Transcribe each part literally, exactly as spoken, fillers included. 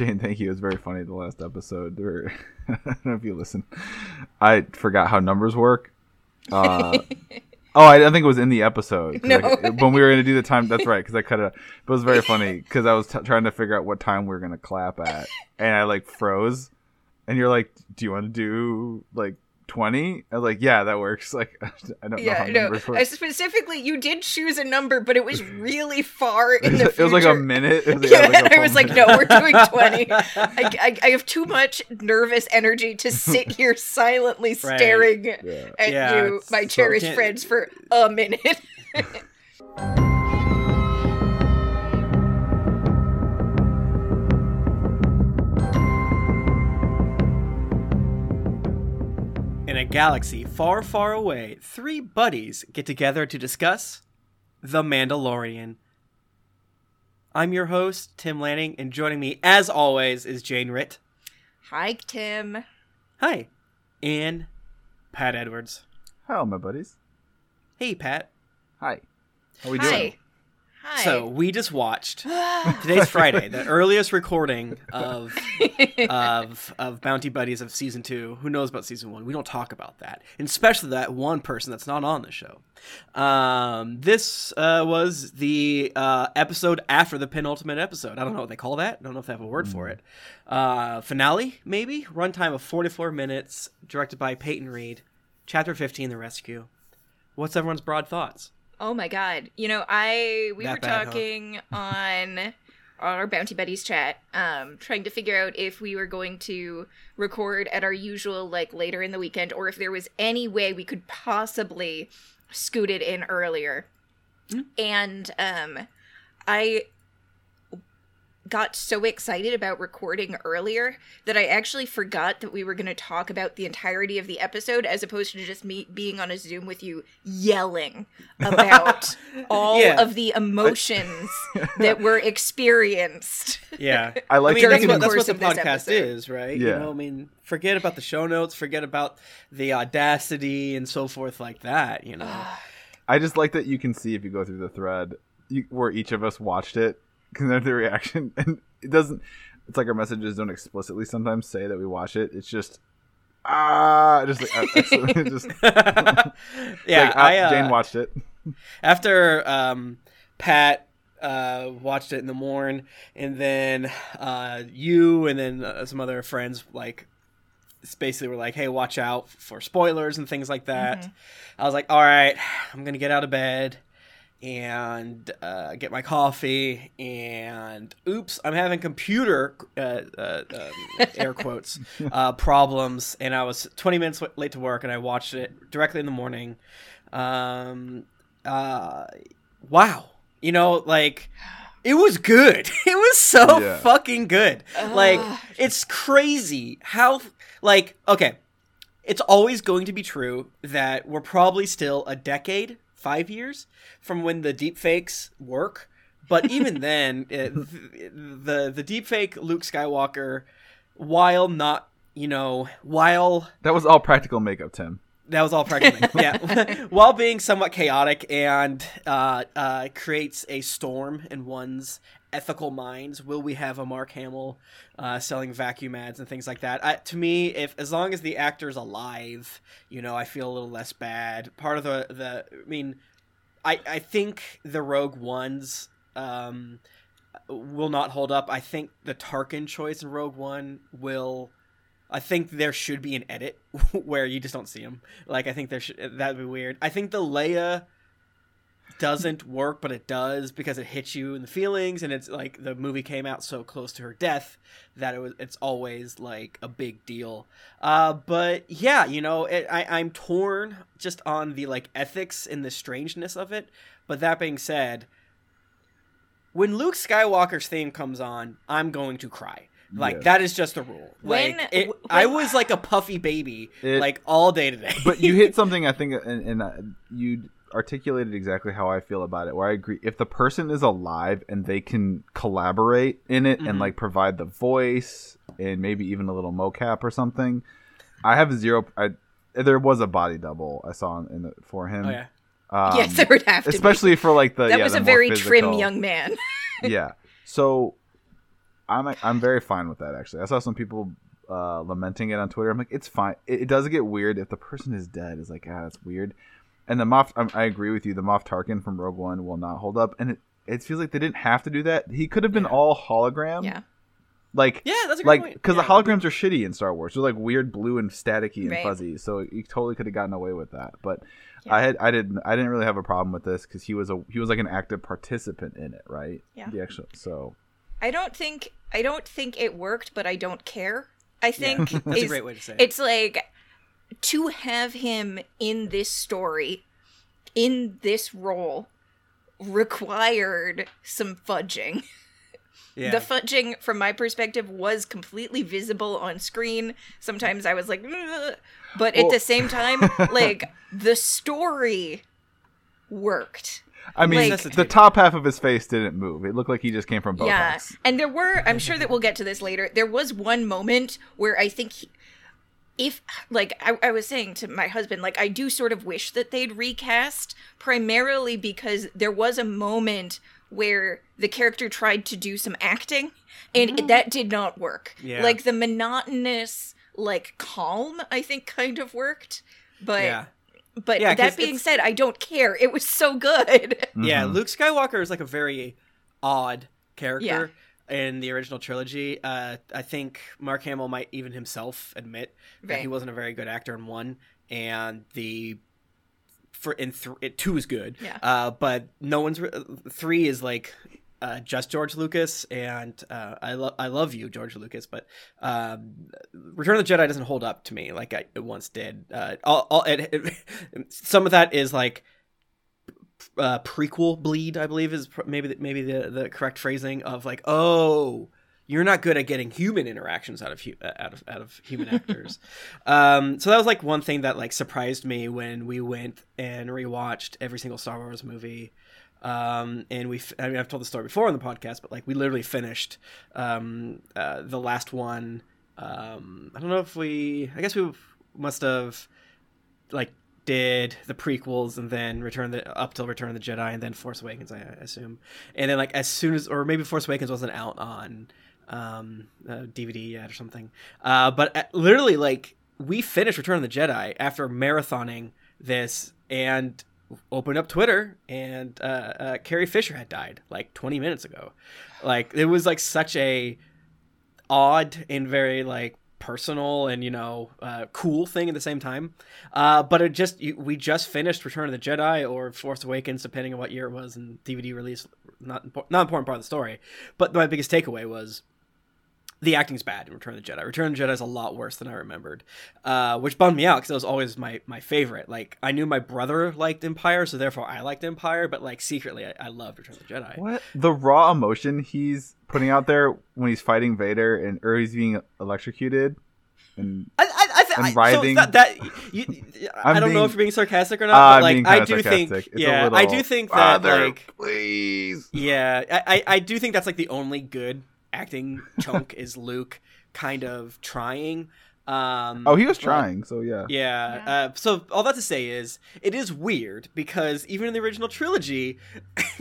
Jane, thank you. It was very funny the last episode. Where, I don't know if you listen. I forgot how numbers work. Uh, oh, I, I think it was in the episode. No. I, when we were going to do the time, that's right, because I cut it out. But it was very funny because I was t- trying to figure out what time we were going to clap at. And I, like, froze. And you're like, do you want to do, like, twenty? I was like, yeah, that works. Like, I don't yeah, know how no. numbers work. I specifically, you did choose a number, but it was really far in the future. It was like a minute. It was like, yeah, yeah, like a I was minute. Like, no, we're doing twenty. I, I, I have too much nervous energy to sit here silently right. staring yeah. at yeah, you, my cherished so friends, for a minute. In a galaxy far, far away, three buddies get together to discuss The Mandalorian. I'm your host, Tim Lanning, and joining me, as always, is Jane Ritt. Hi, Tim. Hi. And Pat Edwards. Hello, my buddies. Hey, Pat. Hi. How are we Hi. doing? Hi. So, we just watched. Today's Friday, the earliest recording of of of Bounty Buddies of Season two. Who knows about Season one? We don't talk about that. And especially that one person that's not on the show. Um, this uh, was the uh, episode after the penultimate episode. I don't know what they call that. I don't know if they have a word mm. for it. Uh, finale, maybe? Runtime of forty-four minutes, directed by Peyton Reed. Chapter fifteen, The Rescue. What's everyone's broad thoughts? Oh my God. You know, I we Not were bad, talking huh? on our Bounty Buddies chat, um, trying to figure out if we were going to record at our usual, like, later in the weekend, or if there was any way we could possibly scoot it in earlier. Mm-hmm. And um, I got so excited about recording earlier that I actually forgot that we were going to talk about the entirety of the episode, as opposed to just me being on a Zoom with you yelling about all yeah. of the emotions that were experienced. Yeah. I like I mean, that's, what, that's what the podcast episode. is, right? Yeah. You know, I mean, forget about the show notes, forget about the audacity and so forth like that, you know. I just like that you can see, if you go through the thread, you, where each of us watched it, because they're the reaction, and it doesn't, it's like our messages don't explicitly sometimes say that we watch it. It's just, ah, just like, just, yeah, like, I, uh, Jane watched it. After um, Pat uh, watched it in the morning, and then uh, you and then uh, some other friends, like, basically were like, hey, watch out for spoilers and things like that. Mm-hmm. I was like, all right, I'm going to get out of bed and uh, get my coffee, and oops, I'm having computer, uh, uh, um, air quotes, uh, problems, and I was twenty minutes late to work, and I watched it directly in the morning. Um, uh, wow. You know, like, it was good. It was so yeah. fucking good. Uh, like, it's crazy how, like, okay, it's always going to be true that we're probably still a decade five years from when the deepfakes work, but even then, it, the the deepfake Luke Skywalker, while not, you know, while that was all practical makeup, Tim. That was all practical makeup. Yeah, while being somewhat chaotic and uh, uh, creates a storm in one's ethical minds. Will we have a Mark Hamill uh, selling vacuum ads and things like that? I, to me, if as long as the actor's alive, you know, I feel a little less bad. Part of the, the I mean, I, I think the Rogue Ones um, will not hold up. I think the Tarkin choice in Rogue One will. I think there should be an edit where you just don't see him. Like, I think there should, that'd be weird. I think the Leia doesn't work, but it does because it hits you in the feelings, and it's like the movie came out so close to her death that it was it's always like a big deal. Uh but yeah, you know, it, I I'm torn just on the like ethics and the strangeness of it. But that being said, when Luke Skywalker's theme comes on, I'm going to cry. Like, yeah. that is just a rule. Like, when, it, when I was like a puffy baby it, like all day today. But you hit something, I think, and, and uh, you articulated exactly how I feel about it, where I agree. If the person is alive and they can collaborate in it, mm-hmm. and like provide the voice and maybe even a little mocap or something, I have zero I, there was a body double I saw in the, for him. Oh, yeah. Um, yes, there would have to especially be. For like the that yeah, was the a very physical, trim young man. Yeah. So I'm I'm very fine with that, actually. I saw some people uh, lamenting it on Twitter. I'm like, it's fine. It, it does get weird if the person is dead. It's like, ah, that's weird. And the Moff, I, I agree with you. The Moff Tarkin from Rogue One will not hold up. And it, it feels like they didn't have to do that. He could have been yeah. all hologram. Yeah. Like, yeah, that's a good like, point. Because yeah, the holograms are shitty in Star Wars. They're like weird blue and staticky and right. fuzzy. So you totally could have gotten away with that. But yeah. I had, I didn't, I didn't really have a problem with this because he was a, he was like an active participant in it, right? Yeah. The actual, so. I don't think, I don't think it worked, but I don't care. I think yeah. that's a great way to say it. It's like to have him in this story, in this role, required some fudging. Yeah. The fudging, from my perspective, was completely visible on screen. Sometimes I was like, ugh. But at well, the same time, like, the story worked. I mean, like, the top half of his face didn't move. It looked like he just came from Botox. Yeah, and there were, I'm sure that we'll get to this later, there was one moment where I think, he, if, like, I, I was saying to my husband, like, I do sort of wish that they'd recast, primarily because there was a moment where the character tried to do some acting, and mm-hmm. that did not work. Yeah. Like, the monotonous, like, calm, I think, kind of worked. But yeah. but yeah, that being said, I don't care. It was so good. Yeah, Luke Skywalker is, like, a very odd character yeah. in the original trilogy. Uh, I think Mark Hamill might even himself admit right. that he wasn't a very good actor in one, and the... For in th- it, two is good, yeah. uh, but no one's re- three is like uh, just George Lucas, and uh, I love I love you, George Lucas, but um, Return of the Jedi doesn't hold up to me like I, it once did. Uh, all, all, it, it, some of that is like uh, prequel bleed, I believe, is pr- maybe the, maybe the, the correct phrasing of like, oh, you're not good at getting human interactions out of hu- out of out of human actors, um, so that was like one thing that like surprised me when we went and rewatched every single Star Wars movie, um, and we f- I mean I've told the story before on the podcast, but like we literally finished um, uh, the last one. Um, I don't know if we I guess we must have like did the prequels and then Return the up till Return of the Jedi and then Force Awakens I assume, and then like as soon as or maybe Force Awakens wasn't out on. Um, uh, D V D yet or something. Uh, but uh, literally, like, we finished Return of the Jedi after marathoning this and opened up Twitter, and uh, uh, Carrie Fisher had died like twenty minutes ago. Like, it was like such a odd and very like personal and, you know, uh, cool thing at the same time. Uh, but it just, we just finished Return of the Jedi or Force Awakens, depending on what year it was and D V D release. Not impo- not important part of the story. But my biggest takeaway was, the acting's bad in Return of the Jedi. Return of the Jedi is a lot worse than I remembered, uh, which bummed me out because it was always my, my favorite. Like, I knew my brother liked Empire, so therefore I liked Empire, but, like, secretly I, I loved Return of the Jedi. What? The raw emotion he's putting out there when he's fighting Vader and or he's being electrocuted and, I, I, I th- and writhing. So that, that, you, I don't being, know if you're being sarcastic or not, uh, but, like, I do, think, yeah, little, I do think that, Father, like... please. Yeah, I, I, I do think that's, like, the only good... acting chunk is Luke kind of trying. Um, oh, he was trying, but, so yeah. Yeah. yeah. Uh, so all that to say is, it is weird because even in the original trilogy,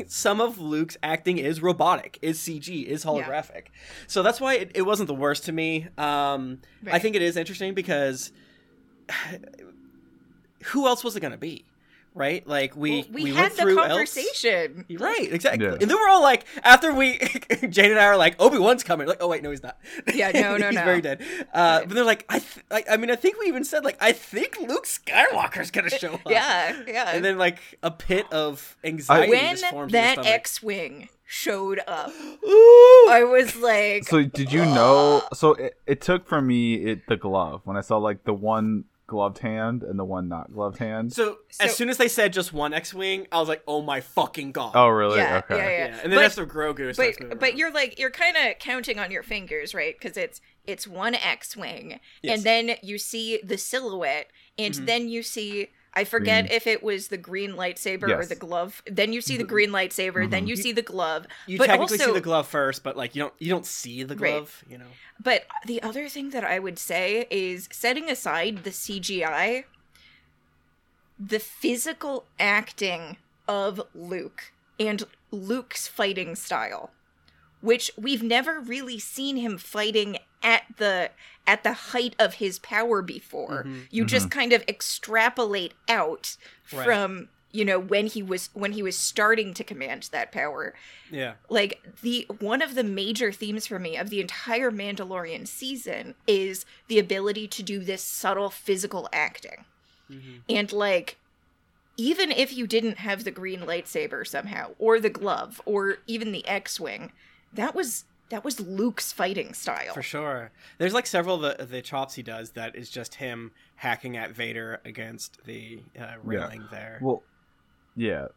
some of Luke's acting is robotic, is C G, is holographic. Yeah. So that's why it, it wasn't the worst to me. Um, right. I think it is interesting because who else was it going to be? Right, like we well, we, we had went the through conversation. Else. Right, exactly. Yeah. And then we're all like, after we, Jane and I are like, Obi-Wan's coming. We're like, oh wait, no, he's not. Yeah, no, no, he's no. He's very dead. Uh, right. But they're like, I, th- I, I mean, I think we even said like, I think Luke Skywalker's gonna show up. yeah, yeah. And then like a pit of anxiety I, just forms. When that X-wing showed up, Ooh! I was like, so did you know? So it, it took from me it the glove when I saw like the one. Gloved hand and the one not gloved hand. So, so as soon as they said just one X-wing, I was like, "Oh my fucking god!" Oh really? Yeah, okay. Yeah, yeah. yeah. And then but, that's the Grogu. But, but you're like, you're kind of counting on your fingers, right? Because it's it's one X-wing, yes. and then you see the silhouette, and mm-hmm. then you see. I forget green. If it was the green lightsaber yes. or the glove. Then you see the green lightsaber. Mm-hmm. Then you see the glove. You but technically also, see the glove first, but like you don't you don't see the glove. Right. You know. But the other thing that I would say is, setting aside the C G I, the physical acting of Luke and Luke's fighting style which we've never really seen him fighting at the at the height of his power before. Mm-hmm. You mm-hmm. just kind of extrapolate out right. from, you know, when he was when he was starting to command that power. Yeah. Like the one of the major themes for me of the entire Mandalorian season is the ability to do this subtle physical acting. Mm-hmm. And like even if you didn't have the green lightsaber somehow, or the glove, or even the X-wing, that was that was Luke's fighting style. For sure. There's like several of the, the chops he does that is just him hacking at Vader against the uh, railing yeah. there. Well, yeah.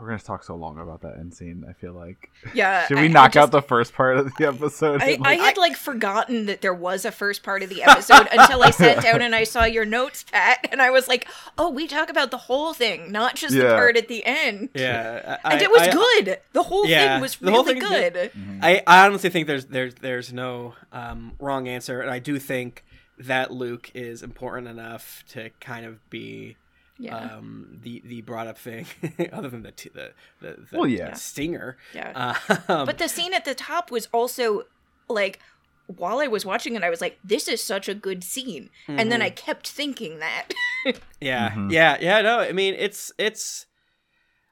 We're going to talk so long about that end scene, I feel like. Yeah. Should we I, knock I just, out the first part of the episode? I, like, I had, like, forgotten that there was a first part of the episode until I sat down and I saw your notes, Pat, and I was like, oh, we talk about the whole thing, not just yeah. the part at the end. Yeah. I, and it was I, good. The whole yeah, thing was really thing, good. Mm-hmm. I, I honestly think there's, there's, there's no um, wrong answer, and I do think that Luke is important enough to kind of be... Yeah. Um, the, the brought up thing, other than the t- the, the, the well, yeah. stinger. Yeah. Um, but the scene at the top was also, like, while I was watching it, I was like, this is such a good scene. Mm-hmm. And then I kept thinking that. yeah. Mm-hmm. Yeah. Yeah. No, I mean, it's, it's,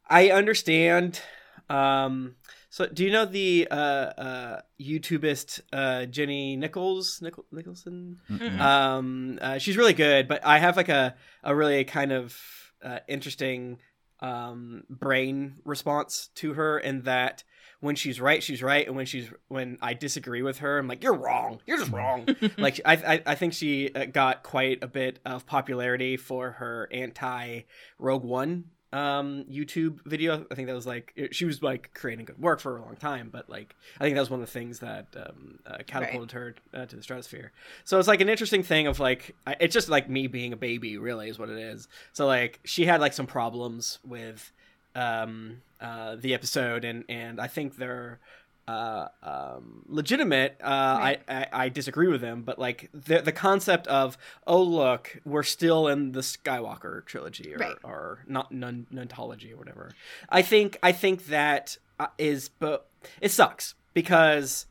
I understand. Um, so do you know the, uh, uh, YouTubeist, uh, Jenny Nichols, Nichol- Nicholson? Mm-mm. Um, uh, she's really good, but I have like a, a really kind of, uh, interesting, um, brain response to her in that when she's right, she's right. And when she's, when I disagree with her, I'm like, you're wrong. You're just wrong. Like, I, I, I think she got quite a bit of popularity for her anti Rogue One um YouTube video. I think that was like it, she was like creating good work for a long time, but like I think that was one of the things that um uh, catapulted right. her uh, to the stratosphere. So it's like an interesting thing of like I, it's just like me being a baby really is what it is. So like she had like some problems with um uh the episode, and and I think they're uh um legitimate. uh right. I, I I disagree with them, but like the the concept of, oh look, we're still in the Skywalker trilogy, or right. or not nun, nuntology or whatever. I think I think that is, but it sucks because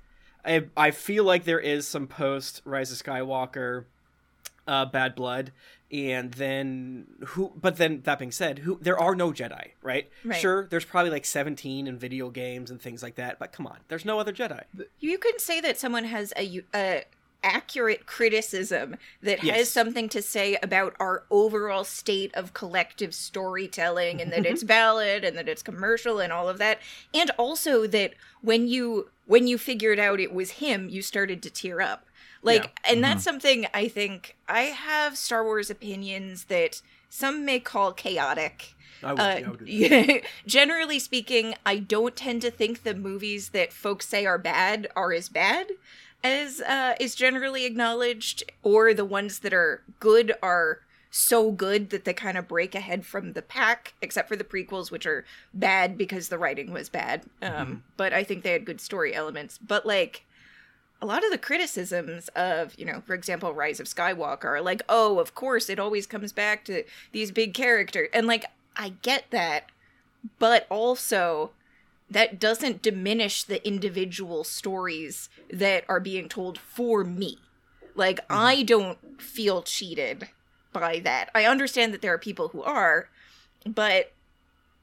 I I feel like there is some post Rise of Skywalker uh bad blood. And then who, but then that being said, who, there are no Jedi, right? Right. Sure. There's probably like seventeen in video games and things like that, but come on, there's no other Jedi. You can say that someone has a, a accurate criticism that yes. has something to say about our overall state of collective storytelling, and that it's valid and that it's commercial and all of that. And also that when you, when you figured out it was him, you started to tear up. Like, yeah. and that's mm-hmm. something I think I have Star Wars opinions that some may call chaotic. I would, uh, I would do that. Generally speaking, I don't tend to think the movies that folks say are bad are as bad as uh, is generally acknowledged, or the ones that are good are so good that they kind of break ahead from the pack, except for the prequels, which are bad because the writing was bad. Um, mm-hmm. But I think they had good story elements. But like, a lot of the criticisms of, you know, for example, Rise of Skywalker are like, oh, of course, it always comes back to these big characters. And, like, I get that, but also that doesn't diminish the individual stories that are being told for me. Like, mm-hmm. I don't feel cheated by that. I understand that there are people who are, but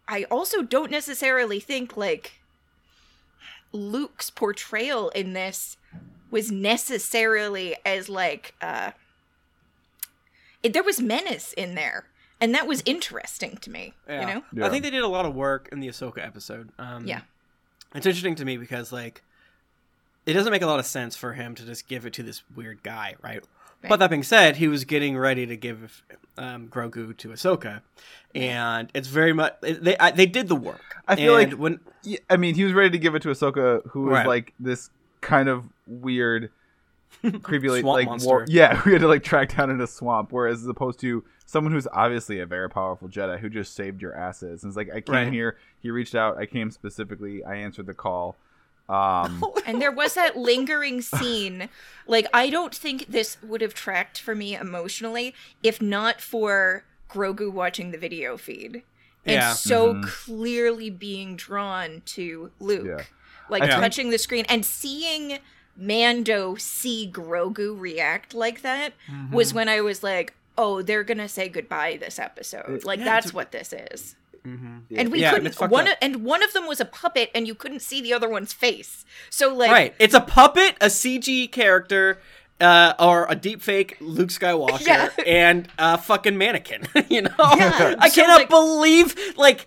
I also don't necessarily think, like, Luke's portrayal in this was necessarily as like uh it, there was menace in there, and that was interesting to me. yeah. you know yeah. I think they did a lot of work in the Ahsoka episode. Um yeah it's interesting to me because like it doesn't make a lot of sense for him to just give it to this weird guy, right, right. but that being said, he was getting ready to give um Grogu to Ahsoka, and it's very much they I, they did the work. I feel and like when I mean he was ready to give it to Ahsoka, who was right. like this kind of weird, creepy, like, like war- yeah, we had to like track down in a swamp. Whereas as opposed to someone who's obviously a very powerful Jedi who just saved your asses, and it's like I came right. here, he reached out, I came specifically, I answered the call. Um, and there was that lingering scene. Like I don't think this would have tracked for me emotionally if not for Grogu watching the video feed and yeah. so mm-hmm. clearly being drawn to Luke. Yeah. like yeah. touching the screen and seeing Mando see Grogu react like that mm-hmm. was when I was like, oh, they're gonna say goodbye this episode. Like yeah, that's what this is. Mm-hmm. Yeah. And we yeah, couldn't and one of, and one of them was a puppet and you couldn't see the other one's face. So like right. It's a puppet, a C G character, uh, or a deep fake Luke Skywalker yeah. and a fucking mannequin. You know? Yeah. I so cannot like, believe like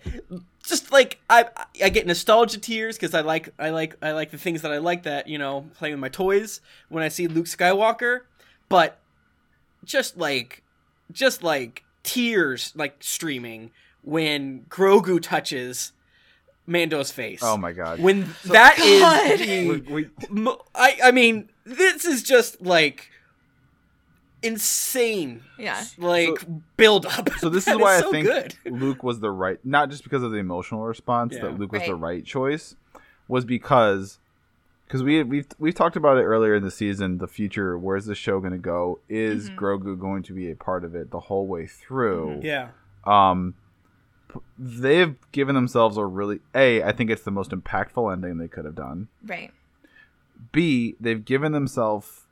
just like I I get nostalgia tears because I like I like I like the things that I like that, you know, playing with my toys when I see Luke Skywalker. But just like just like tears like streaming when Grogu touches Mando's face. Oh my god. When so, that god. is we, we, I I mean this is just like insane. Yeah. Like so, build up. So this is why is so I think good. Luke was the right not just because of the emotional response yeah. that Luke was right. the right choice was because because we we've we've talked about it earlier in the season, the future, where's the show going to go? Is mm-hmm. Grogu going to be a part of it the whole way through? Mm-hmm. Yeah. Um they've given themselves a really A, I think it's the most impactful ending they could have done. Right. B, they've given themselves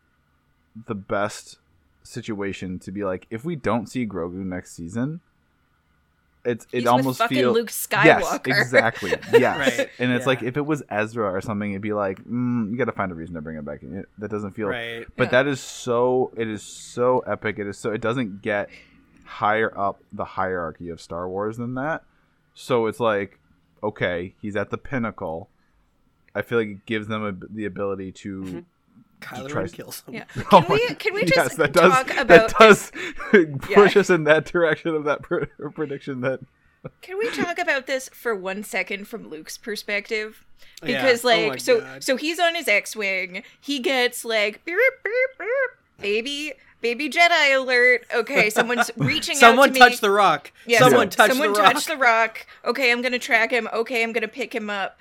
the best situation to be like, if we don't see Grogu next season, it's He's it almost fucking feels Luke Skywalker. Yes, exactly. Yes. Right. And it's yeah. like if it was Ezra or something, it'd be like, mm, you got to find a reason to bring it back in. It, that doesn't feel right. But yeah. that is so it is so epic. It is so it doesn't get higher up the hierarchy of Star Wars than that. So it's like, okay, he's at the pinnacle. I feel like it gives them a, the ability to mm-hmm. Kylo Ren kills him. Yeah. Can oh we can we just yes, that does, talk about that does push yeah. us in that direction of that pr- prediction that Can we talk about this for one second from Luke's perspective? Because yeah. like oh so God. so he's on his X-wing, he gets like beep, beep, beep, baby Baby Jedi alert. Okay, someone's reaching Someone out to me. Someone touched the rock. Yeah, Someone touched Someone the rock. Someone touched the rock. Okay, I'm going to track him. Okay, I'm going to pick him up.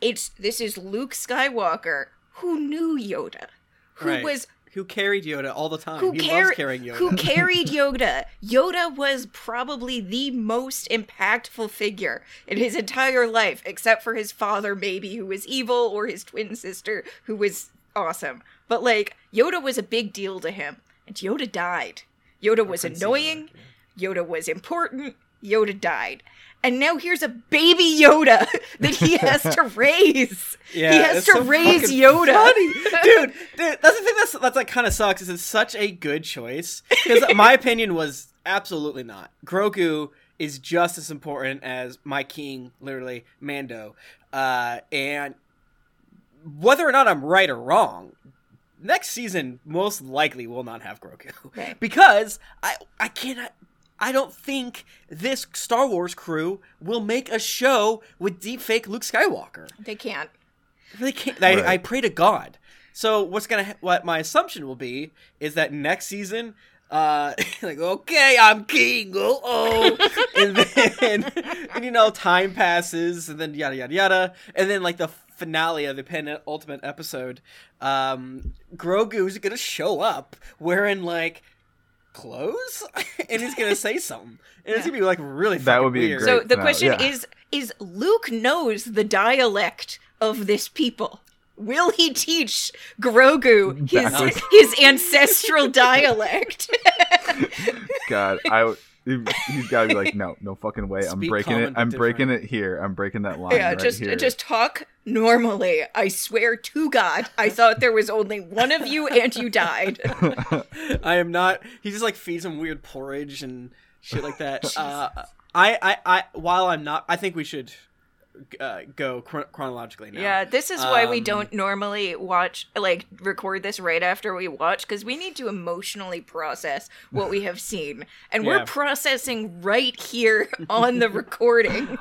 It's This is Luke Skywalker, who knew Yoda. Who right. was... Who carried Yoda all the time. Who he car- loves carrying Yoda. Who carried Yoda. Yoda was probably the most impactful figure in his entire life, except for his father, maybe, who was evil, or his twin sister, who was awesome. But, like, Yoda was a big deal to him. And Yoda died. Yoda was annoying. Yoda was important. Yoda died. And now here's a baby Yoda that he has to raise. Yeah, he has to so raise Yoda. Funny. Dude, dude, that's the thing that's, that's like kind of sucks is it's such a good choice. Because my opinion was absolutely not. Grogu is just as important as my king, literally, Mando. Uh, and whether or not I'm right or wrong, next season most likely will not have Grogu right. because I I cannot I don't think this Star Wars crew will make a show with deepfake Luke Skywalker. They can't. They can't. Right. I, I pray to God. So what's gonna ha- what my assumption will be is that next season, uh, like okay, I'm king. Uh oh, and then and, you know time passes, and then yada yada yada, and then like the finale of the penultimate episode, um, Grogu is gonna show up wearing like clothes, and he's gonna say something, and yeah. it's gonna be like really that would be weird. Great. So the finale. question yeah. is: Is Luke knows the dialect of this people? Will he teach Grogu his was... his ancestral dialect? God, I. W- He's got to be like, no, no fucking way. I'm Speak breaking it. I'm different. breaking it here. I'm breaking that line. Yeah, right just here. just talk normally. I swear to God, I thought there was only one of you and you died. I am not. He just like feeds him weird porridge and shit like that. uh, I, I, I, while I'm not, I think we should uh, go chron- chronologically now. Yeah, this is why um, we don't normally watch, like record this right after we watch, because we need to emotionally process what we have seen, and yeah. we're processing right here on the recording.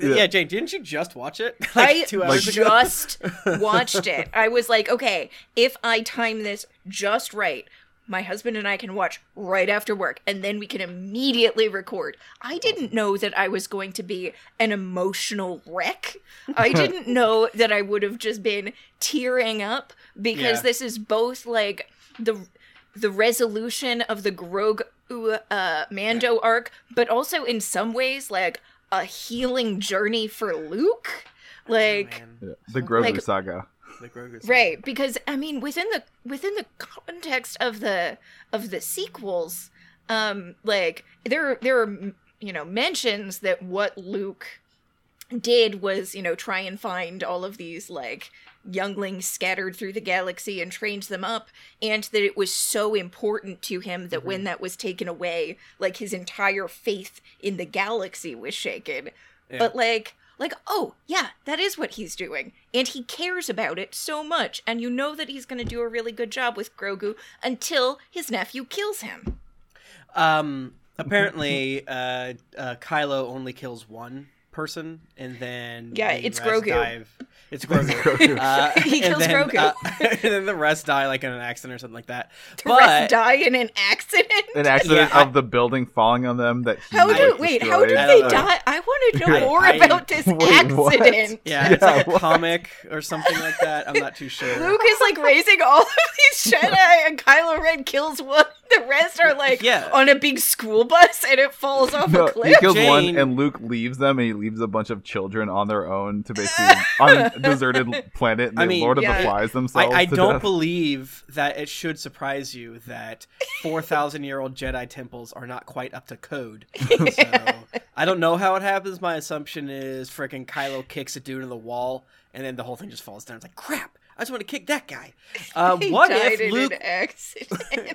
yeah. yeah, Jane, didn't you just watch it? Like I two hours ago? just watched it. I was like, okay, if I time this just right, my husband and I can watch right after work, and then we can immediately record. I didn't know that I was going to be an emotional wreck. I didn't know that I would have just been tearing up, because yeah. this is both like the the resolution of the Grogu uh, Mando arc, but also in some ways like a healing journey for Luke. Like oh, the Grogu like, saga. The Grogu saga. Right, because I mean within the within the context of the of the sequels, um like there there are you know mentions that what Luke did was, you know, try and find all of these like younglings scattered through the galaxy and trained them up, and that it was so important to him that mm-hmm. when that was taken away, like his entire faith in the galaxy was shaken. Yeah. But like like oh yeah, that is what he's doing, and he cares about it so much, and you know that he's going to do a really good job with Grogu until his nephew kills him. Um apparently uh, uh Kylo only kills one person, and then yeah, it's Grogu. Dive. It's Grogu. Uh, he kills then, Grogu, uh, and then the rest die like in an accident or something like that. The but, rest die in an accident. An accident yeah, of I, the building falling on them. That he how do wait? Destroyed. How do they I die? I want to know I, more I, about this wait, accident. What? Yeah, it's yeah, like what? a comic or something like that. I'm not too sure. Luke is like raising all of these Jedi, and Kylo Ren kills one. The rest are like yeah. on a big school bus, and it falls off no, a cliff. He kills Jane. one, and Luke leaves them, and he leaves leaves a bunch of children on their own to basically on a deserted planet, and I mean, Lord yeah, of the Flies themselves. I, I don't death. believe that it should surprise you that four thousand year old Jedi temples are not quite up to code. Yeah. So I don't know how it happens. My assumption is freaking Kylo kicks a dude in the wall, and then the whole thing just falls down. It's like, crap, I just want to kick that guy. Um, what if Luke?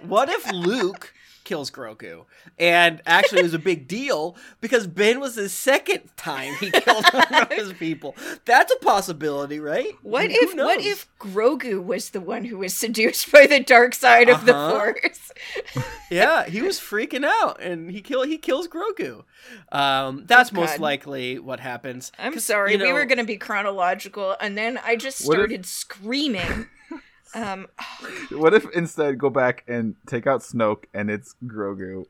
What if Luke kills Grogu? And actually, it was a big deal because Ben was the second time he killed one of his people. That's a possibility, right? What who if knows? What if Grogu was the one who was seduced by the dark side uh-huh. of the Force? Yeah, he was freaking out, and he kill he kills Grogu. Um, that's oh, most likely what happens. I'm sorry, you know, we were going to be chronological, and then I just started if- screaming. Um, what if instead go back and take out Snoke and it's Grogu?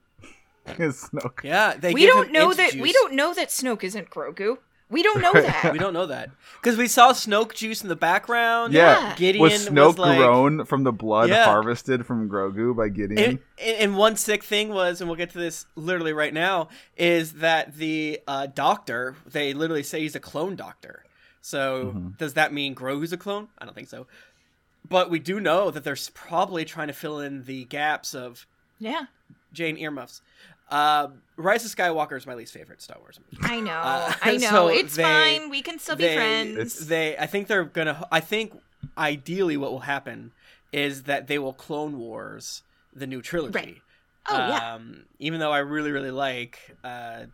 It's Snoke. Yeah, they we don't know that juice. we don't know that Snoke isn't Grogu. We don't know that. We don't know that because we saw Snoke juice in the background. Yeah, Gideon was Snoke was like, grown from the blood yeah. harvested from Grogu by Gideon. And, and one sick thing was, and we'll get to this literally right now, is that the uh, doctor, they literally say he's a clone doctor. So mm-hmm. does that mean Grogu's a clone? I don't think so. But we do know that they're probably trying to fill in the gaps of yeah. Jane earmuffs. Uh, Rise of Skywalker is my least favorite Star Wars movie. I know, uh, I know. So it's they, fine. We can still they, be friends. They, I think they're gonna. I think ideally, what will happen is that they will Clone Wars the new trilogy. Right. Oh yeah. Um, even though I really, really like uh,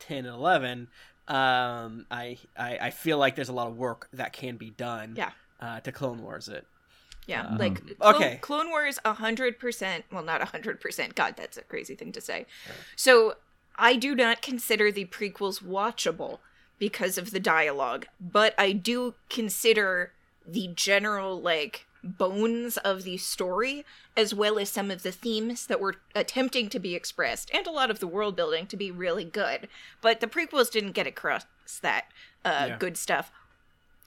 ten and eleven, um, I, I I feel like there's a lot of work that can be done. Yeah. Uh, to Clone Wars it. Yeah, um, like Clone, okay. Clone Wars one hundred percent, well not one hundred percent, God, that's a crazy thing to say. So I do not consider the prequels watchable because of the dialogue, but I do consider the general like bones of the story as well as some of the themes that were attempting to be expressed and a lot of the world building to be really good. But the prequels didn't get across that uh, yeah. good stuff.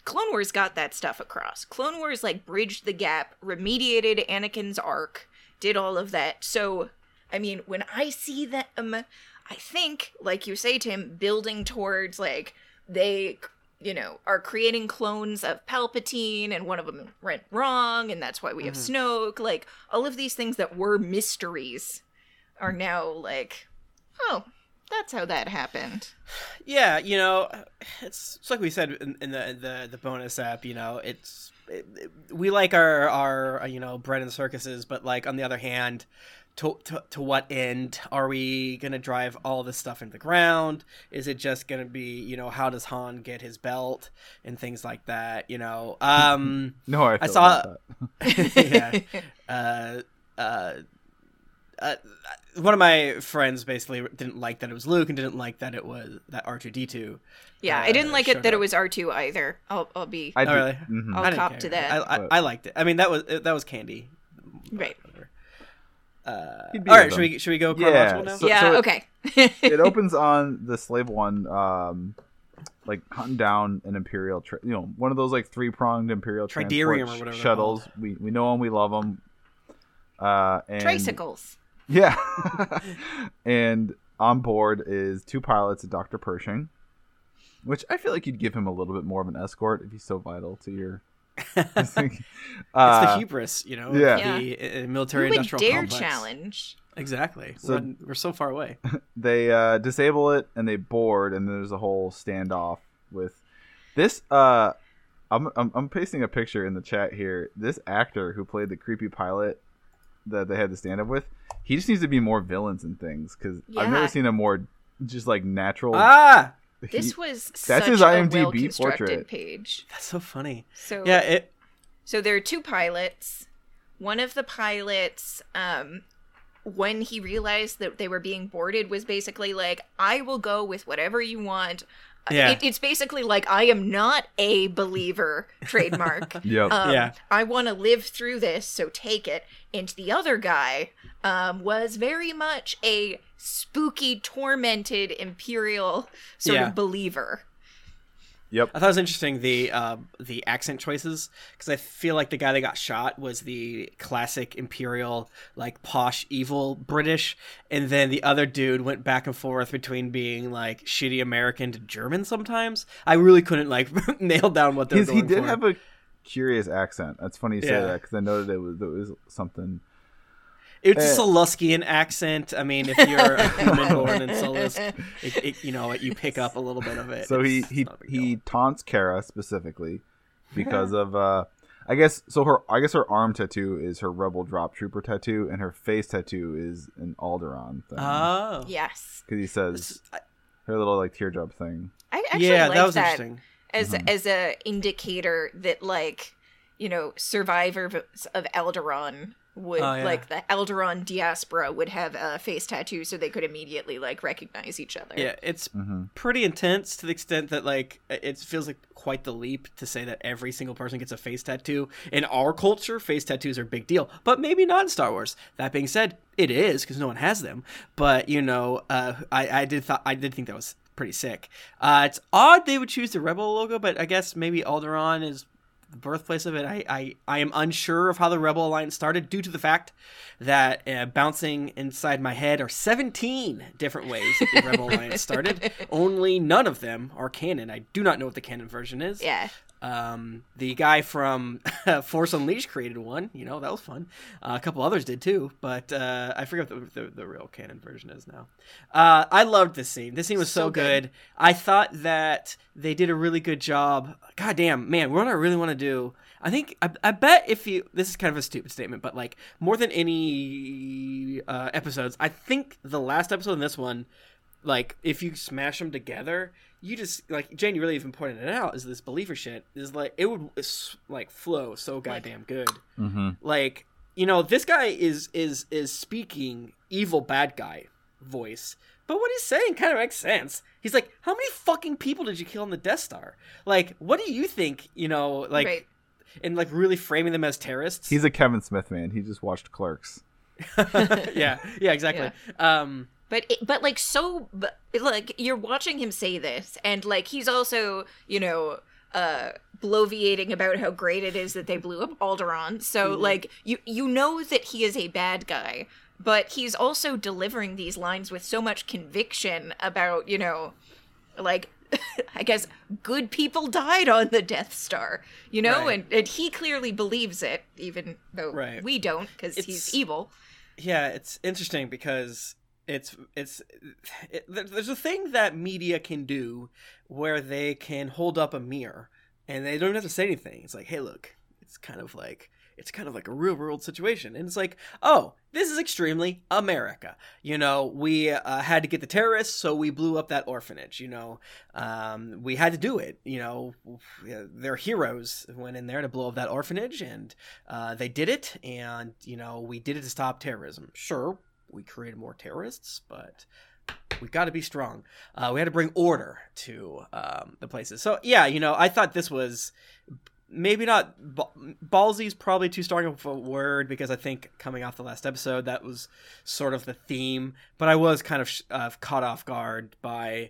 Clone Wars got that stuff across. Clone Wars, like, bridged the gap, remediated Anakin's arc, did all of that. So, I mean, when I see them, I think, like you say, Tim, building towards, like, they, you know, are creating clones of Palpatine, and one of them went wrong, and that's why we mm-hmm. have Snoke. Like, all of these things that were mysteries are now, like, oh... that's how that happened. Yeah, you know, it's, it's like we said in, in the, the the bonus app, you know, it's it, it, we like our, our, you know, bread and circuses, but like on the other hand, to, to, to what end are we going to drive all this stuff into the ground? Is it just going to be, you know, how does Han get his belt and things like that, you know? Um, no, I, I saw that. yeah. Uh, uh, Uh, one of my friends basically didn't like that it was Luke and didn't like that it was that R two D two. Yeah, uh, I didn't like it that up. It was R two either. I'll I'll be I oh, really? mm-hmm. I'll I cop care. to that. I, I I liked it. I mean that was that was candy. Right. Uh, all right, should we should we go chronological yeah, now? So, yeah, so okay. it, it opens on the Slave One um like hunting down an imperial tra- you know, one of those like three-pronged imperial Triderium transport or whatever shuttles. We we know them, we love them. Uh and tricycles. Yeah. And on board is two pilots, Doctor Pershing. Which I feel like you'd give him a little bit more of an escort if he's so vital to your... uh, it's the hubris, you know, yeah. the uh, military-industrial complex. You would dare challenge. Exactly. So we're, we're so far away. They uh, disable it, and they board, and there's a whole standoff with... This... Uh, I'm, I'm I'm pasting a picture in the chat here. This actor who played the creepy pilot that they had to stand up with, he just needs to be more villains and things, because yeah. I've never seen a more just like natural. Ah, he, this was that's such his I M D B portrait page. That's so funny. So yeah, it. So there are two pilots. One of the pilots, um, when he realized that they were being boarded, was basically like, "I will go with whatever you want." Yeah. It, it's basically like, I am not a believer, trademark. Yep. um, yeah. I want to live through this, so take it. And the other guy um, was very much a spooky, tormented, imperial sort yeah. of believer. Yep. I thought it was interesting, the uh, the accent choices, because I feel like the guy that got shot was the classic imperial, like, posh, evil British, and then the other dude went back and forth between being, like, shitty American to German sometimes. I really couldn't, like, nail down what they were going for. He did for. have a curious accent. That's funny you say yeah. that, because I noted it was, it was something... It's uh, a Saluskian accent. I mean, if you're a human born in Salusk, it, it, you know, you pick up a little bit of it. So he he, he taunts Kara specifically because of uh, I guess so. Her I guess her arm tattoo is her Rebel Drop Trooper tattoo, and her face tattoo is an Alderaan thing. Oh, yes, because he says her little like teardrop thing. I actually yeah, like that, was that interesting. as mm-hmm. as a indicator that, like, you know, survivors of Alderaan. Would oh, yeah. like the Alderaan diaspora would have a face tattoo, so they could immediately like recognize each other. Yeah, it's mm-hmm. pretty intense, to the extent that like it feels like quite the leap to say that every single person gets a face tattoo. In our culture, face tattoos are a big deal, but maybe not in Star Wars. That being said, it is, because no one has them. But you know, uh, I I did thought I did think that was pretty sick. Uh, it's odd they would choose the Rebel logo, but I guess maybe Alderaan is. The birthplace of it, I, I, I am unsure of how the Rebel Alliance started, due to the fact that uh, bouncing inside my head are seventeen different ways that the Rebel Alliance started. Only none of them are canon. I do not know what the canon version is. Yeah. Um, the guy from Force Unleashed created one. You know, that was fun. Uh, a couple others did too, but uh, I forget what the, the, the real canon version is now. Uh, I loved this scene. This scene was so, so good. good. I thought that they did a really good job. God damn, man, what I really want to do, I think, I, I bet if you, this is kind of a stupid statement, but like more than any uh, episodes, I think the last episode and this one, like if you smash them together, you just like Jane, you really even pointed it out, is this believer shit is like, it would like flow so goddamn good. Mm-hmm. Like, you know, this guy is, is, is speaking evil bad guy voice, but what he's saying kind of makes sense. He's like, how many fucking people did you kill on the Death Star? Like, what do you think, you know, like, right. and like really framing them as terrorists. He's a Kevin Smith, man. He just watched Clerks. yeah. Yeah, exactly. Yeah. Um, But, it, but like, so, like, you're watching him say this, and, like, he's also, you know, uh, bloviating about how great it is that they blew up Alderaan. So, mm. like, you, you know that he is a bad guy, but he's also delivering these lines with so much conviction about, you know, like, I guess good people died on the Death Star, you know? Right. And, and he clearly believes it, even though right. we don't, because he's evil. Yeah, it's interesting because... It's it's it, there's a thing that media can do where they can hold up a mirror and they don't have to say anything. It's like, hey, look, it's kind of like it's kind of like a real world situation. And it's like, oh, this is extremely America. You know, we uh, had to get the terrorists, so we blew up that orphanage. You know, um, we had to do it. You know, their heroes went in there to blow up that orphanage, and uh, they did it. And, you know, we did it to stop terrorism. Sure. We created more terrorists, but we got to be strong. Uh, we had to bring order to um, the places. So, yeah, you know, I thought this was maybe not – ballsy is probably too strong of a word, because I think coming off the last episode, that was sort of the theme. But I was kind of uh, caught off guard by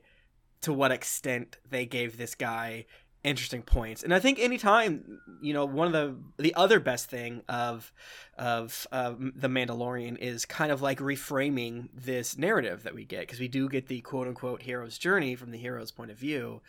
to what extent they gave this guy – interesting points. And I think anytime, you know, one of the the other best thing of of uh, the Mandalorian is kind of like reframing this narrative that we get, because we do get the quote unquote hero's journey from the hero's point of view.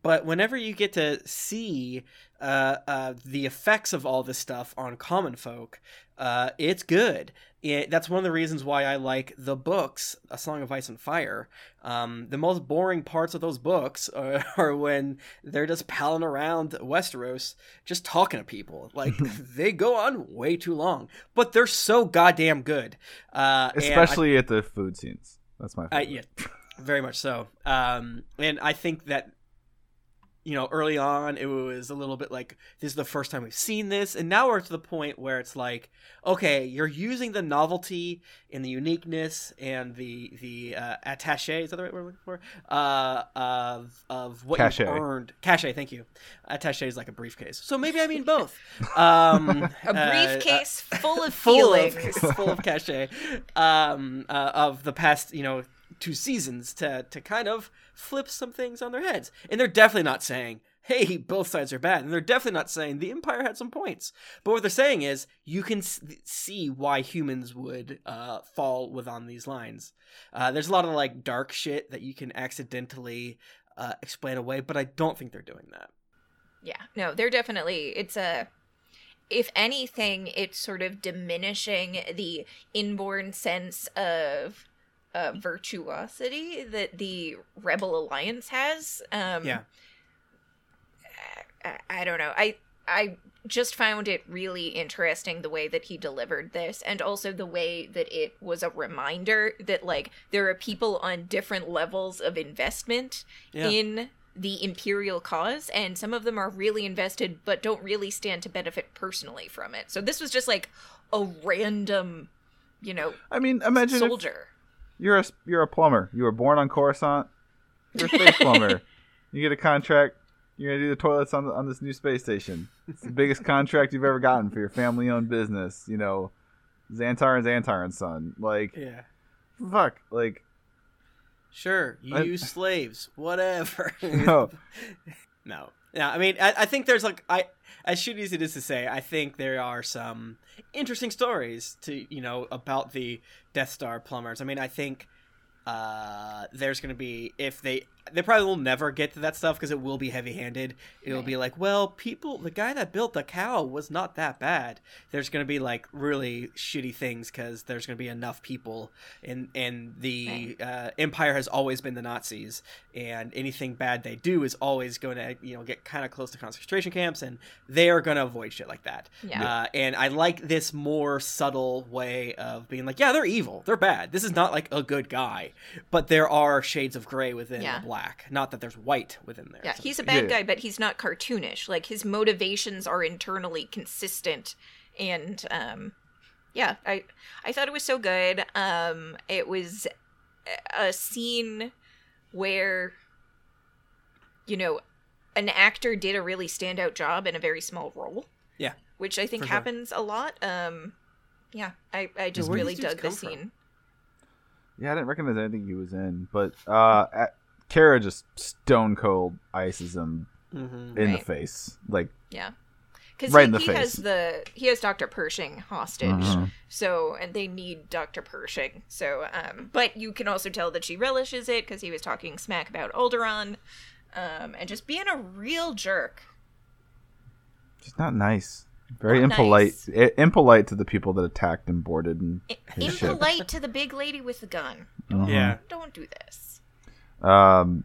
But whenever you get to see uh, uh, the effects of all this stuff on common folk, uh, it's good. It, that's one of the reasons why I like the books, A Song of Ice and Fire. Um, the most boring parts of those books are, are when they're just palling around Westeros, just talking to people. Like, they go on way too long, but they're so goddamn good. Uh, Especially I, at the food scenes. That's my favorite. Uh, yeah, very much so. Um, and I think that, you know, early on it was a little bit like, this is the first time we've seen this, and now we're to the point where it's like, okay, you're using the novelty and the uniqueness and the the uh, attaché, is that the right word we're looking for? Uh, of of what Cache. You've earned. Cachet, thank you. Attaché is like a briefcase, so maybe I mean both. Um, a briefcase uh, full of full feelings, of, full of cachet, um, uh, of the past, you know, two seasons to to kind of flip some things on their heads. And they're definitely not saying, hey, both sides are bad, and they're definitely not saying the Empire had some points, but what they're saying is you can see why humans would uh fall within these lines. Uh there's a lot of like dark shit that you can accidentally uh explain away, but I don't think they're doing that. Yeah, no, they're definitely, it's a if anything, it's sort of diminishing the inborn sense of Uh, virtuosity that the Rebel Alliance has. Um, yeah. I, I don't know. I I just found it really interesting the way that he delivered this, and also the way that it was a reminder that, like, there are people on different levels of investment yeah. in the Imperial cause, and some of them are really invested but don't really stand to benefit personally from it. So this was just like a random, you know, I mean, imagine soldier. If- You're a, you're a plumber. You were born on Coruscant. You're a space plumber. You get a contract. You're going to do the toilets on the, on this new space station. It's the biggest contract you've ever gotten for your family-owned business. You know, Xantar and Xantar and Son. Like, yeah. Fuck. Like, sure. You I, use slaves. Whatever. No. No. No, I mean, I, I think there's like, I as shitty as it is to say, I think there are some interesting stories to, you know, about the Death Star plumbers. I mean, I think uh, there's going to be, if they, they probably will never get to that stuff because it will be heavy handed. It'll be like, well, people, the guy that built the cow was not that bad. There's going to be like really shitty things because there's going to be enough people, and, and the uh, Empire has always been the Nazis, and anything bad they do is always going to, you know, get kind of close to concentration camps, and they are going to avoid shit like that. Yeah. Uh, and I like this more subtle way of being like, yeah, they're evil. They're bad. This is not like a good guy, but there are shades of gray within yeah. the black. Not that there's white within there. Yeah, so he's a bad yeah. guy, but he's not cartoonish. Like, his motivations are internally consistent, and um, yeah, I I thought it was so good. Um, it was a scene where, you know, an actor did a really standout job in a very small role. Yeah, which I think for sure happens a lot. Um, yeah, I I just yeah, really dug the scene. Yeah, I didn't recognize anything he was in, but uh. At- Kara just stone cold ices him mm-hmm, in right. the face, like yeah, because right he, in the he face. has the he has Doctor Pershing hostage, mm-hmm. so and they need Doctor Pershing. So, um, but you can also tell that she relishes it because he was talking smack about Alderaan, um, and just being a real jerk. Just not nice. Very not impolite, nice. I- impolite to the people that attacked and boarded, and I- impolite ship. to the big lady with the gun. Don't, yeah, don't do this. Um.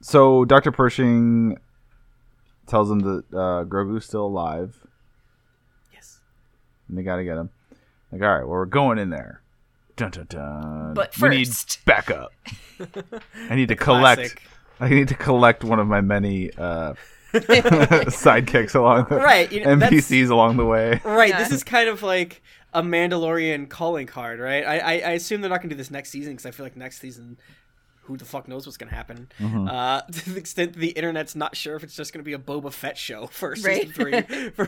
So Doctor Pershing tells him that uh, Grogu's still alive. Yes. And they gotta get him. Like, all right, well, we're going in there. Dun dun dun. But first, we need backup. I need to collect. Classic. I need to collect one of my many uh, sidekicks along the right you know, N P Cs along the way. Right. Yeah. This is kind of like a Mandalorian calling card, right? I I, I assume they're not gonna do this next season because I feel like next season who the fuck knows what's going to happen. Mm-hmm. Uh, to the extent the internet's not sure if it's just going to be a Boba Fett show for right. season three for,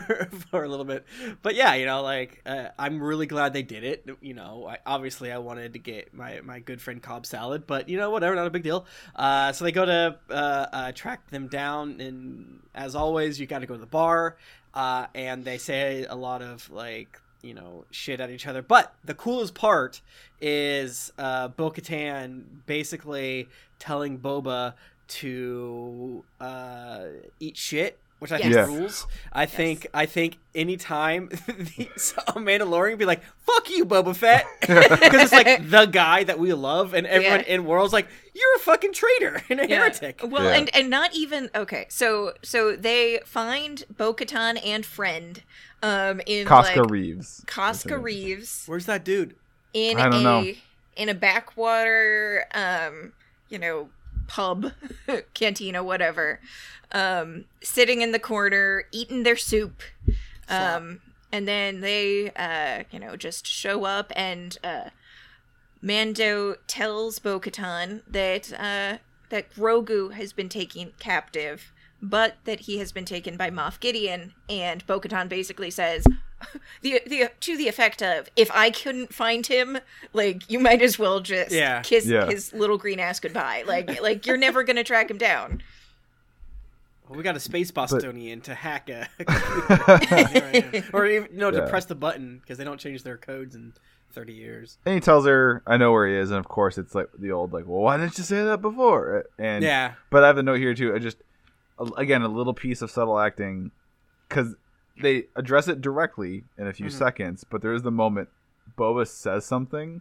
for a little bit. But yeah, you know, like, uh, I'm really glad they did it. You know, I, obviously I wanted to get my, my good friend Cobb Salad, but you know, whatever, not a big deal. Uh, so they go to uh, uh, track them down, and as always, you got to go to the bar, uh, and they say a lot of, like, you know, shit at each other. But the coolest part is uh, Bo-Katan basically telling Boba to uh, eat shit, which I yes. think yes. rules. I yes. think I think anytime the, so a Mandalorian be like, fuck you, Boba Fett, because it's like the guy that we love, and everyone yeah. in the world's like, you're a fucking traitor and a yeah. heretic. Well, yeah. and, and not even, okay, so so they find Bo-Katan and friend. Um, in Cosca like, Reeves. Cosca Reeves. Where's that dude? In I don't a know. in a backwater, um, you know, pub, cantina, whatever. Um, sitting in the corner, eating their soup, um, and then they, uh, you know, just show up, and uh, Mando tells Bo-Katan that uh, that Grogu has been taken captive, but that he has been taken by Moff Gideon, and Bo-Katan basically says, the the to the effect of, if I couldn't find him, like, you might as well just yeah. kiss yeah. his little green ass goodbye. Like, like you're never gonna track him down. Well, we got a space Bostonian but... to hack a, or even, no, yeah. to press the button, because they don't change their codes in thirty years. And he tells her, "I know where he is," and of course, it's like the old, like, "Well, why didn't you say that before?" And yeah, but I have a note here too. I just. Again, a little piece of subtle acting, because they address it directly in a few mm-hmm. seconds, but there is the moment Boba says something,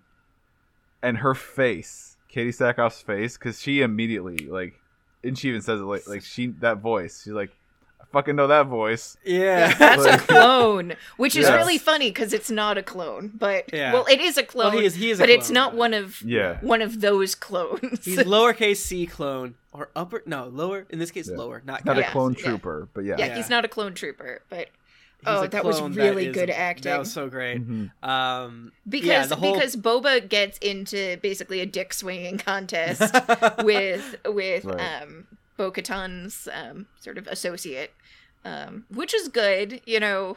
and her face, Katie Sackhoff's face, because she immediately, like, and she even says it, like, like she that voice, she's like, I fucking know that voice. Yeah. yeah that's like, a clone, which is yes. really funny, because it's not a clone, but, yeah. well, it is a clone, well, he is, he is but a clone, it's not yeah. one of yeah. one of those clones. He's lowercase c clone. Or upper, no, lower, in this case, yeah. lower, not Not guys. a clone yeah. trooper, but yeah. yeah. Yeah, he's not a clone trooper, but he's oh, that was really that is, good acting. That was so great. Mm-hmm. Um, because yeah, the whole... because Boba gets into basically a dick swinging contest with with right. um, Bo-Katan's um, sort of associate, um, which is good, you know.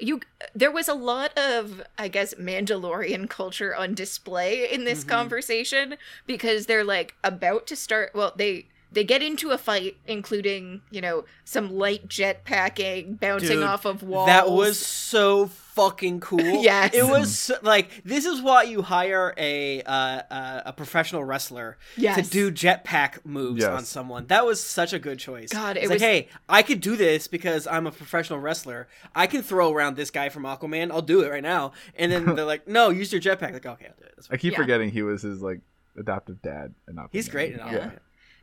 You, there was a lot of, I guess, Mandalorian culture on display in this mm-hmm. conversation, because they're like about to start. Well, they they get into a fight, including, you know, some light jet packing, bouncing Dude, off of walls. That was so fucking cool. Yes. It was so, like, this is why you hire a uh, uh, a professional wrestler yes. to do jetpack moves yes. on someone. That was such a good choice. God, it it's was like, hey, I could do this because I'm a professional wrestler. I can throw around this guy from Aquaman. I'll do it right now. And then they're like, no, use your jetpack. Like, okay, I'll do it. That's fine. I keep yeah. forgetting he was his, like, adoptive dad. And not He's great in Aquaman. Yeah.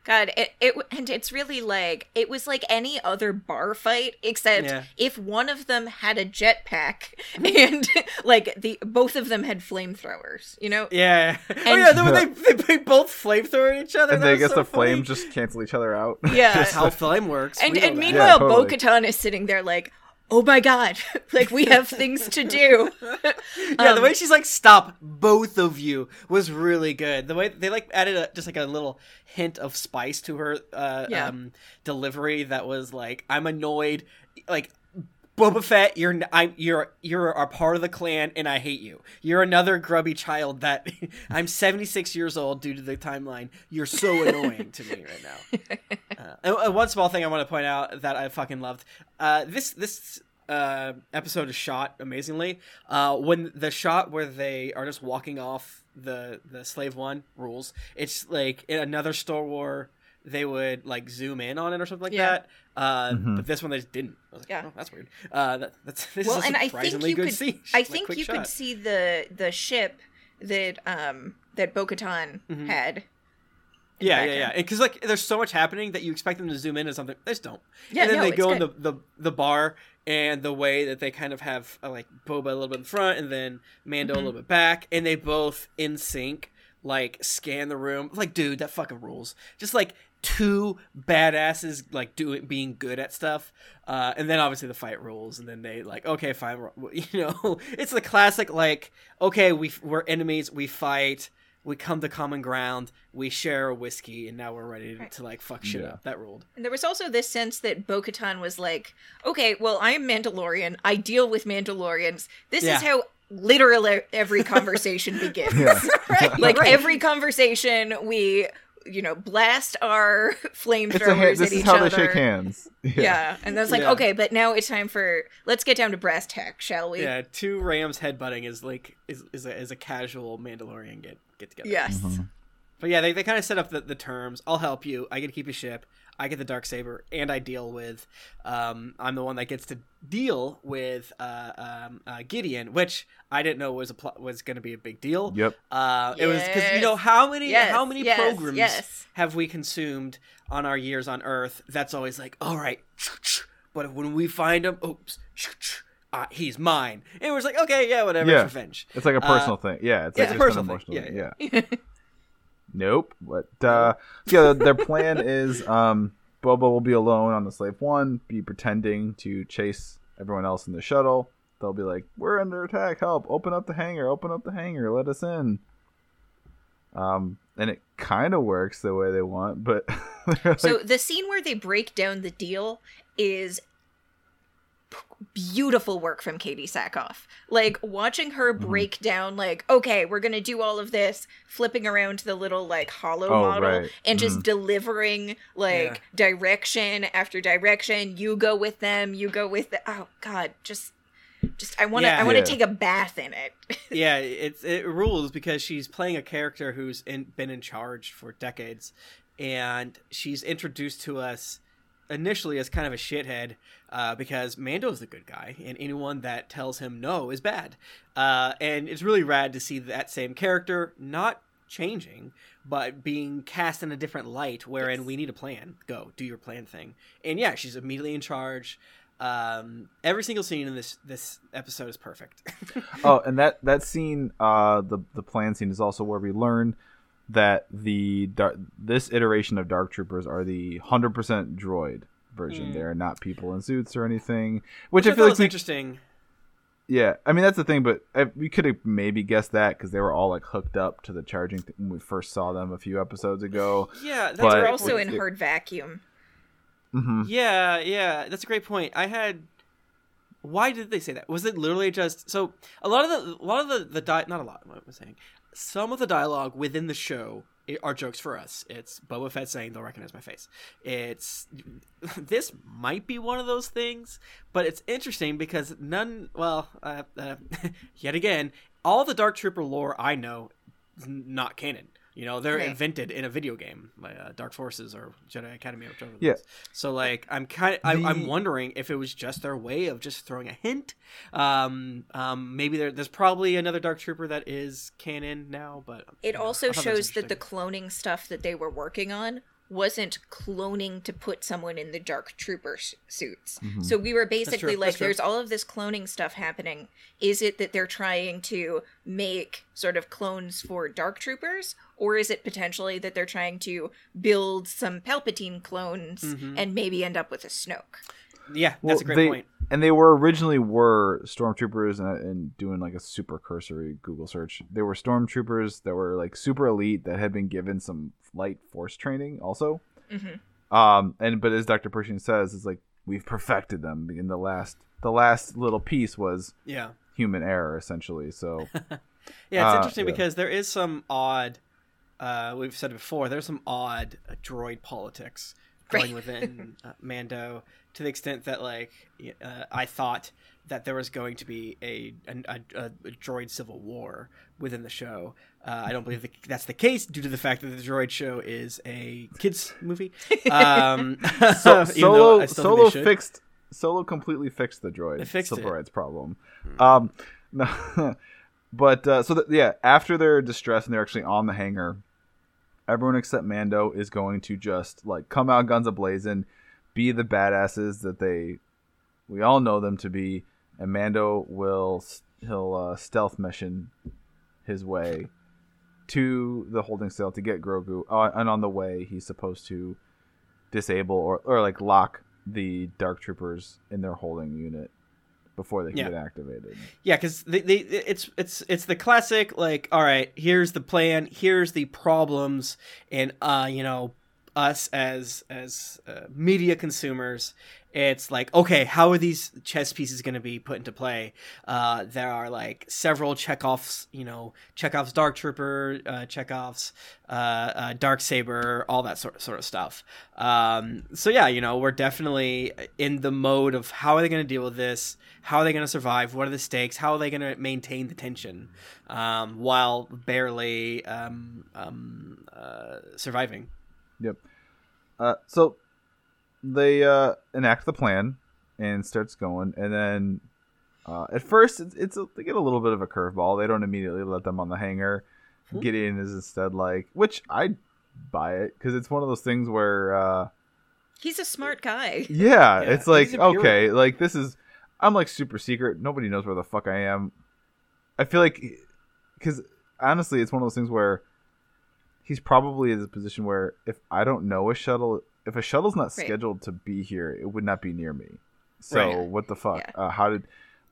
God, it, it and it's really like, it was like any other bar fight, except yeah. if one of them had a jetpack and like the both of them had flamethrowers, you know? Yeah. And, oh yeah, they, they, they, they both flamethrower at each other. And they, I guess so the funny. Flames just cancel each other out. Yeah. That's how flame works. And, and meanwhile, yeah, totally. Bo-Katan is sitting there like, oh my God, like, we have things to do. yeah, um, the way she's like, stop, both of you, was really good. The way they like added a, just like a little hint of spice to her uh, yeah. um, delivery that was like, I'm annoyed, like, Boba Fett, you're I'm, you're you're a part of the clan, and I hate you. You're another grubby child that I'm seventy-six years old due to the timeline. You're so annoying to me right now. Uh, and, and one small thing I want to point out that I fucking loved. Uh, this this uh, episode is shot amazingly. Uh, when the shot where they are just walking off the the Slave One rules, it's like in another Star Wars. They would like zoom in on it or something like yeah. that. Uh, mm-hmm. But this one they just didn't. I was like, yeah. oh, that's weird. Uh, that, that's this well, is a surprisingly good scene. I think you, could, I think like, you could see the the ship that um that Bo-Katan mm-hmm. had. Yeah, yeah, yeah. Because like, there's so much happening that you expect them to zoom in on something. They just don't. Yeah, and then no, they go in the, the the bar, and the way that they kind of have uh, like Boba a little bit in front, and then Mando mm-hmm. a little bit back, and they both in sync like scan the room. Like, dude, that fucking rules. Just like. Two badasses like doing being good at stuff, uh, and then obviously the fight rules, and then they like, okay, fine, you know, it's the classic like, okay, we we're enemies, we fight, we come to common ground, we share a whiskey, and now we're ready to, to like, fuck shit yeah. up. That ruled. And there was also this sense that Bo-Katan was like, okay, well, I am Mandalorian. I deal with Mandalorians. This yeah. is how literally every conversation begins. Yeah. Right? Like, right. every conversation, we... you know, blast our flamethrowers at each other. This is how they shake hands. Yeah, yeah. and that's like, yeah. okay, but now it's time for, let's get down to brass tack, shall we? Yeah, two rams headbutting is like, is is a, is a casual Mandalorian get, get together. Yes. Mm-hmm. But yeah, they, they kind of set up the, the terms. I'll help you. I get to keep your ship. I get the Darksaber, and I deal with, um, I'm the one that gets to deal with uh, um, uh, Gideon, which I didn't know was a pl- was going to be a big deal. Yep. Uh, yes. It was because, you know, how many yes. how many yes. programs yes. have we consumed on our years on Earth? That's always like, all right, but when we find him, oops, uh, he's mine. And we're like, okay, yeah, whatever, yeah. it's revenge. It's like a personal uh, thing. Yeah, it's yeah, like it's just an emotional thing. Yeah. yeah. yeah. Nope. But uh, yeah, their plan is um, Boba will be alone on the Slave One, be pretending to chase everyone else in the shuttle. They'll be like, "We're under attack! Help! Open up the hangar! Open up the hangar! Let us in!" Um, and it kind of works the way they want, but like... so the scene where they break down the deal is beautiful work from Katie Sackhoff. Like, watching her break mm-hmm. down, like, okay, we're gonna do all of this, flipping around the little, like, hollow oh, model, right. and mm-hmm. just delivering, like, yeah. direction after direction. You go with them, you go with the... Oh, God, just... Just I want to yeah. I want to yeah. take a bath in it. yeah, it, it rules, because she's playing a character who's in, been in charge for decades, and she's introduced to us initially as kind of a shithead, uh, because Mando's the good guy, and anyone that tells him no is bad. Uh, and it's really rad to see that same character not changing, but being cast in a different light, wherein yes. we need a plan. Go, do your plan thing. And yeah, she's immediately in charge. Um, every single scene in this this episode is perfect. oh, and that, that scene, uh, the, the plan scene, is also where we learn that the dar- this iteration of Dark Troopers are the one hundred percent droid version. Mm. They're not people in suits or anything. Which, which I feel like... We, interesting. Yeah. I mean, that's the thing, but I, we could have maybe guessed that because they were all, like, hooked up to the charging thing when we first saw them a few episodes ago. Yeah, that's but, they're also in it, hard vacuum. Mm-hmm. Yeah, yeah. That's a great point. I had... Why did they say that? Was it literally just... So, a lot of the... A lot of the, the di- not a lot, what I was saying... Some of the dialogue within the show are jokes for us. It's Boba Fett saying, "They'll recognize my face." It's this might be one of those things, but it's interesting because none. Well, uh, uh, yet again, all the Dark Trooper lore I know is not canon. You know, they're right. invented in a video game, like uh, Dark Forces or Jedi Academy or whatever. Yeah. So, like, I'm kind of, the... I'm wondering if it was just their way of just throwing a hint. Um, um, maybe there, there's probably another Dark Trooper that is canon now, but it know, also shows that, that the cloning stuff that they were working on wasn't cloning to put someone in the Dark Trooper sh- suits. Mm-hmm. So we were basically like, there's all of this cloning stuff happening. Is it that they're trying to make sort of clones for Dark Troopers? Or is it potentially that they're trying to build some Palpatine clones mm-hmm. and maybe end up with a Snoke? Yeah, that's well, a great they, point. And they were originally were stormtroopers, and, and doing like a super cursory Google search, they were stormtroopers that were like super elite that had been given some light force training also. Mm-hmm. Um, and but as Doctor Pershing says, it's like we've perfected them. In the last, the last little piece was yeah. human error essentially. So yeah, it's uh, interesting yeah. because there is some odd. Uh, we've said it before. There's some odd uh, droid politics going within uh, Mando, to the extent that, like, uh, I thought that there was going to be a a, a, a droid civil war within the show. Uh, I don't believe the, that's the case due to the fact that the droid show is a kids movie. Um, so, solo solo fixed Solo completely fixed the droid fixed civil it. rights problem. Mm. Um, no, but uh, so th- yeah, after their distress and they're actually on the hangar, everyone except Mando is going to just like come out guns a-blazing, be the badasses that they, we all know them to be. And Mando will he'll uh, stealth mission his way to the holding cell to get Grogu. Uh, and on the way, he's supposed to disable or or like lock the Dark Troopers in their holding unit. before they can yeah. get activated. Yeah, because they, they, it's it's it's the classic, like, all right, here's the plan, here's the problems, and uh, you know, us as as uh, media consumers, it's like, okay, how are these chess pieces going to be put into play? Uh, there are like several Chekhov's, you know, Chekhov's Dark Trooper, uh, Chekhov's uh, uh, Darksaber, all that sort of, sort of stuff. Um, so yeah, you know, we're definitely in the mode of how are they going to deal with this? How are they going to survive? What are the stakes? How are they going to maintain the tension um, while barely um, um, uh, surviving? Yep. Uh, so. They uh, enact the plan and starts going, and then uh, at first it's, it's a, they get a little bit of a curveball. They don't immediately let them on the hanger. Mm-hmm. Gideon is instead like, which I buy it because it's one of those things where uh, he's a smart guy. Yeah, yeah. It's like okay, pure... like this is I'm like super secret. Nobody knows where the fuck I am. I feel like because honestly, it's one of those things where he's probably in a position where if I don't know a shuttle. If a shuttle's not scheduled right. to be here, it would not be near me. So right. what the fuck? Yeah. Uh, how did?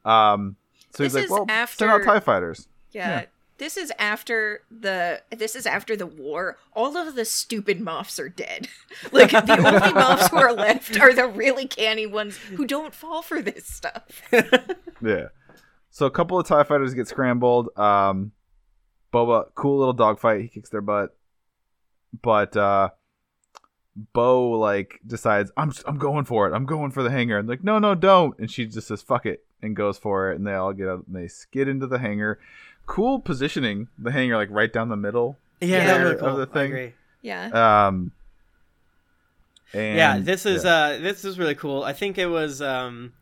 Um, so this he's like, well, after, send out TIE fighters. Yeah, yeah, this is after the. This is after the war. All of the stupid moffs are dead. Like the only moffs who are left are the really canny ones who don't fall for this stuff. Yeah. So a couple of TIE fighters get scrambled. Um, Boba, cool little dogfight. He kicks their butt, but. Uh, Bo like decides I'm I'm going for it. I'm going for the hangar. And like no no don't. And she just says fuck it and goes for it. And they all get out and they skid into the hangar. Cool positioning. The hangar like right down the middle. Yeah, there, really cool. Of the thing. I agree. Yeah. Um. And, yeah. This is yeah. uh this is really cool. I think it was um.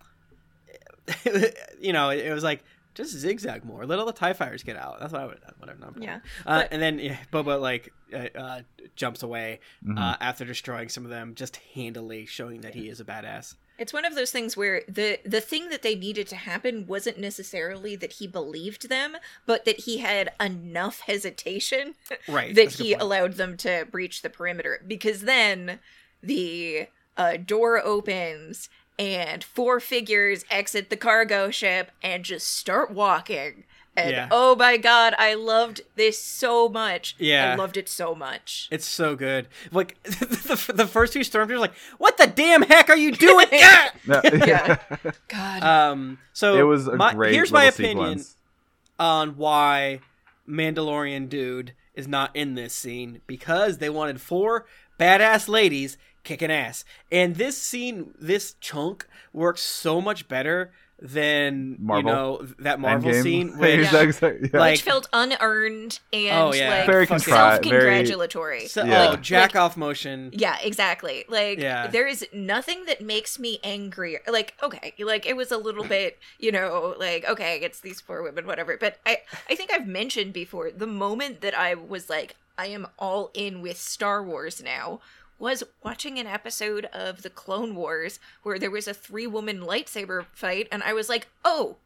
you know it was like. Just zigzag more. Let all the TIE fighters get out. That's what I would have done. Whatever. No, yeah. Uh, but, and then yeah, Boba like uh, uh, jumps away mm-hmm. uh, after destroying some of them, just handily showing that he is a badass. It's one of those things where the, the thing that they needed to happen wasn't necessarily that he believed them, but that he had enough hesitation right. that he allowed them to breach the perimeter. Because then the uh, door opens and four figures exit the cargo ship and just start walking. And yeah. oh my god, I loved this so much. Yeah. I loved it so much. It's so good. Like, the, the first two stormtroopers are like, what the damn heck are you doing? yeah. yeah. God. Um, so it was a my, great here's my opinion sequence. On why Mandalorian dude is not in this scene. Because they wanted four badass ladies kicking ass, and this scene, this chunk works so much better than Marvel. You know that Marvel Endgame. Scene, which, yeah. exactly, yeah. like, which felt unearned and oh, yeah. like very self-congratulatory, very, so, yeah. like jack like, off motion. Yeah, exactly. Like yeah. there is nothing that makes me angrier. Like okay, like it was a little bit, you know, like okay, it's these poor women, whatever. But I, I think I've mentioned before the moment that I was like, I am all in with Star Wars now. Was watching an episode of the Clone Wars where there was a three-woman lightsaber fight, and I was like, oh,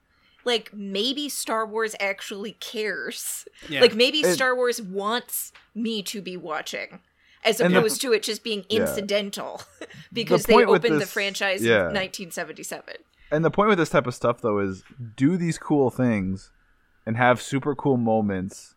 like, maybe Star Wars actually cares. Yeah. Like, maybe it, Star Wars wants me to be watching, as opposed the, to it just being yeah. incidental, because the they opened this, the franchise yeah. in nineteen seventy-seven. And the point with this type of stuff, though, is do these cool things and have super cool moments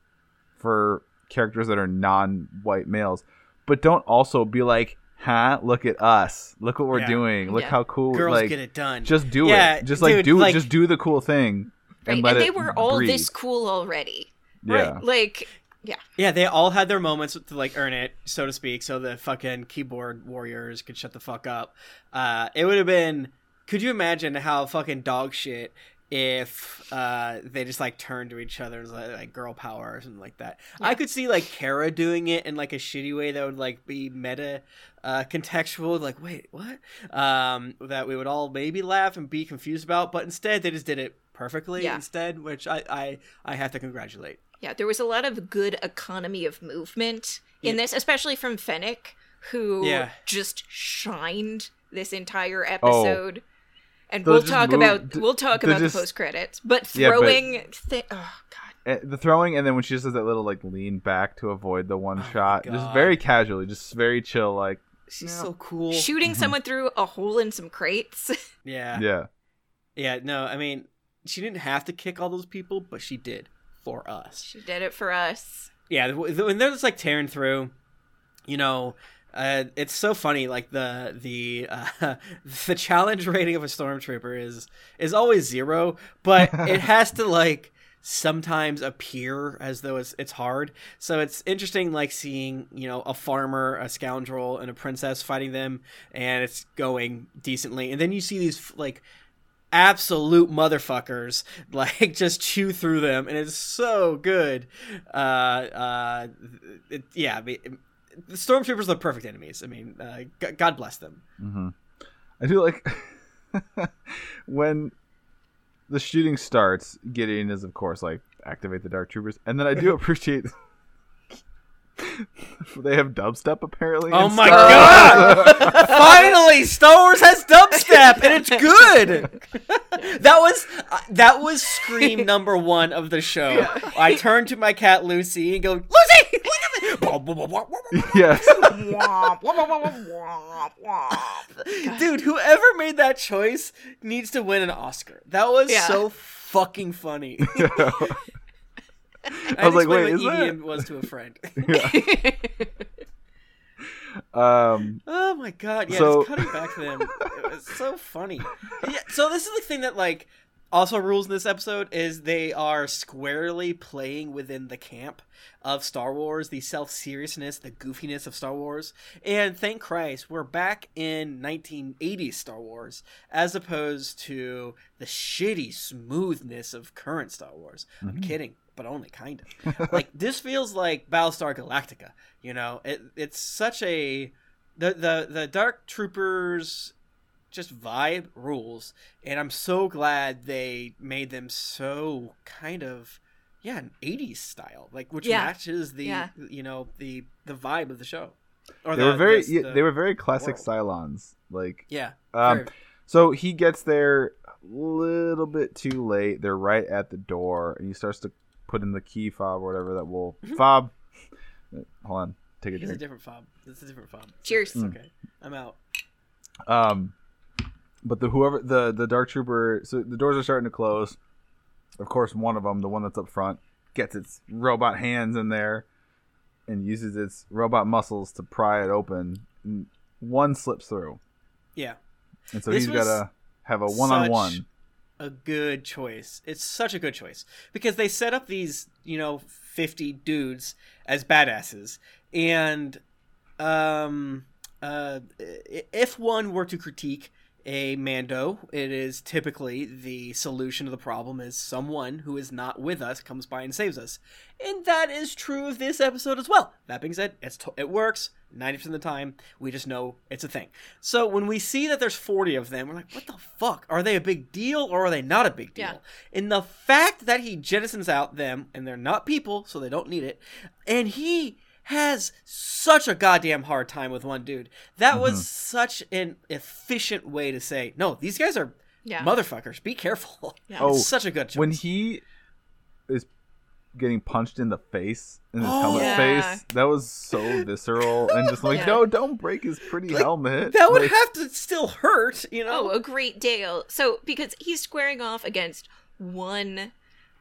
for characters that are non-white males. But don't also be like, huh, look at us. Look what we're yeah. doing. Look yeah. how cool. Girls like, get it done. Just do yeah, it. Just like dude, do like, just do the cool thing. And, right, let and they it were all breathe. This cool already. Yeah. Right. Like yeah. Yeah, they all had their moments to like earn it, so to speak, so the fucking keyboard warriors could shut the fuck up. Uh, it would have been could you imagine how fucking dog shit if uh, they just like turn to each other and like, like girl power or something like that. Yeah. I could see like Kara doing it in like a shitty way that would like be meta uh, contextual. Like, wait, what? Um, that we would all maybe laugh and be confused about. But instead, they just did it perfectly yeah. instead, which I, I, I have to congratulate. Yeah, there was a lot of good economy of movement in yeah. this, especially from Fennec, who yeah. just shined this entire episode. Oh. And we'll talk, move, about, we'll talk about we'll talk about the post credits, but throwing, yeah, but, thi- oh god, the throwing, and then when she just does that little like lean back to avoid the one oh shot, just very casually, just very chill, like she's yeah. so cool, shooting someone through a hole in some crates. Yeah, yeah, Yeah, no, I mean, she didn't have to kick all those people, but she did for us. She did it for us. Yeah, when they're just like tearing through, you know, uh, it's so funny. Like the the uh, the challenge rating of a stormtrooper is is always zero, but it has to like sometimes appear as though it's it's hard. So it's interesting, like seeing, you know, a farmer, a scoundrel, and a princess fighting them, and it's going decently. And then you see these like absolute motherfuckers like just chew through them, and it's so good. uh uh it, yeah I mean, the stormtroopers are the perfect enemies. I mean, uh, g- god bless them. Mm-hmm. I feel like when the shooting starts, Gideon is of course like, activate the dark troopers, and then I do appreciate they have dubstep apparently. Oh my god! Finally, Star Wars has dubstep, and it's good. That was uh, that was scream number one of the show. Yeah. I turn to my cat Lucy and go, Lucy, look at me. Yes. Dude, whoever made that choice needs to win an Oscar. That was yeah. so fucking funny. Yeah. I, I was like, wait, what is Ian that? Was to a friend. um, oh my god, yeah, so... just cutting back to them. It was so funny. Yeah, so this is the thing that like also rules in this episode is they are squarely playing within the camp of Star Wars, the self-seriousness, the goofiness of Star Wars. And thank Christ, we're back in nineteen eighties Star Wars as opposed to the shitty smoothness of current Star Wars. Mm-hmm. I'm kidding. But only kind of. Like, this feels like Battlestar Galactica, you know? It, it's such a... The, the, the Dark Troopers just vibe rules, and I'm so glad they made them so kind of... Yeah, an eighties style, like, which yeah. matches the, yeah. you know, the, the vibe of the show. Or they, the, were very, this, yeah, the they were very classic world. Cylons. Like, yeah. Um, very... So he gets there a little bit too late. They're right at the door, and he starts to put in the key fob or whatever that will fob. Hold on, take a drink. It's a different fob. It's a different fob. Cheers. Mm. Okay, I'm out. Um, but the whoever the the dark trooper. So the doors are starting to close. Of course, one of them, the one that's up front, gets its robot hands in there and uses its robot muscles to pry it open. And one slips through. Yeah. And so this he's got to have a one-on-one. Such... a good choice. It's such a good choice because they set up these, you know, fifty dudes as badasses, and um uh if one were to critique a Mando, it is typically the solution to the problem is someone who is not with us comes by and saves us, and that is true of this episode as well. That being said, it's t- it works ninety percent of the time. We just know it's a thing. So when we see that there's forty of them, we're like, what the fuck? Are they a big deal or are they not a big deal? Yeah. And the fact that he jettisons out them, and they're not people, so they don't need it, and he has such a goddamn hard time with one dude. That mm-hmm. was such an efficient way to say, no, these guys are yeah. motherfuckers. Be careful. Yeah. Oh, it's such a good choice. When he is getting punched in the face, in his oh, helmet yeah. face, that was so visceral. And just like, yeah. no, don't break his pretty like, helmet. That would like, have to still hurt, you know? Oh, a great deal. So, because he's squaring off against one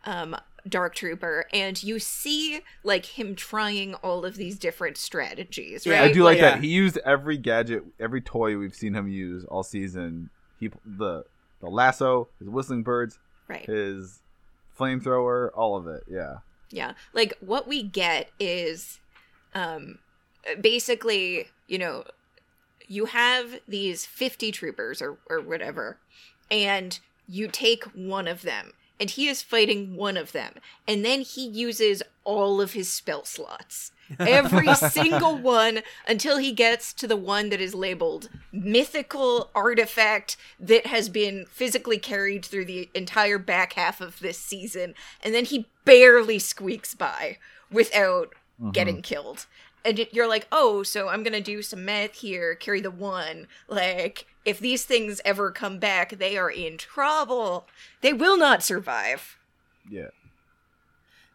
um, dark trooper, and you see, like, him trying all of these different strategies, right? Yeah, I do like yeah. that. He used every gadget, every toy we've seen him use all season. He The, the lasso, his whistling birds, right. his... flamethrower, all of it. Yeah. Yeah. Like, what we get is um, basically, you know, you have these fifty troopers or, or whatever, and you take one of them, and he is fighting one of them, and then he uses all of his spell slots. Every single one until he gets to the one that is labeled mythical artifact that has been physically carried through the entire back half of this season. And then he barely squeaks by without mm-hmm. getting killed. And you're like, oh, so I'm going to do some math here, carry the one. Like, if these things ever come back, they are in trouble. They will not survive. Yeah.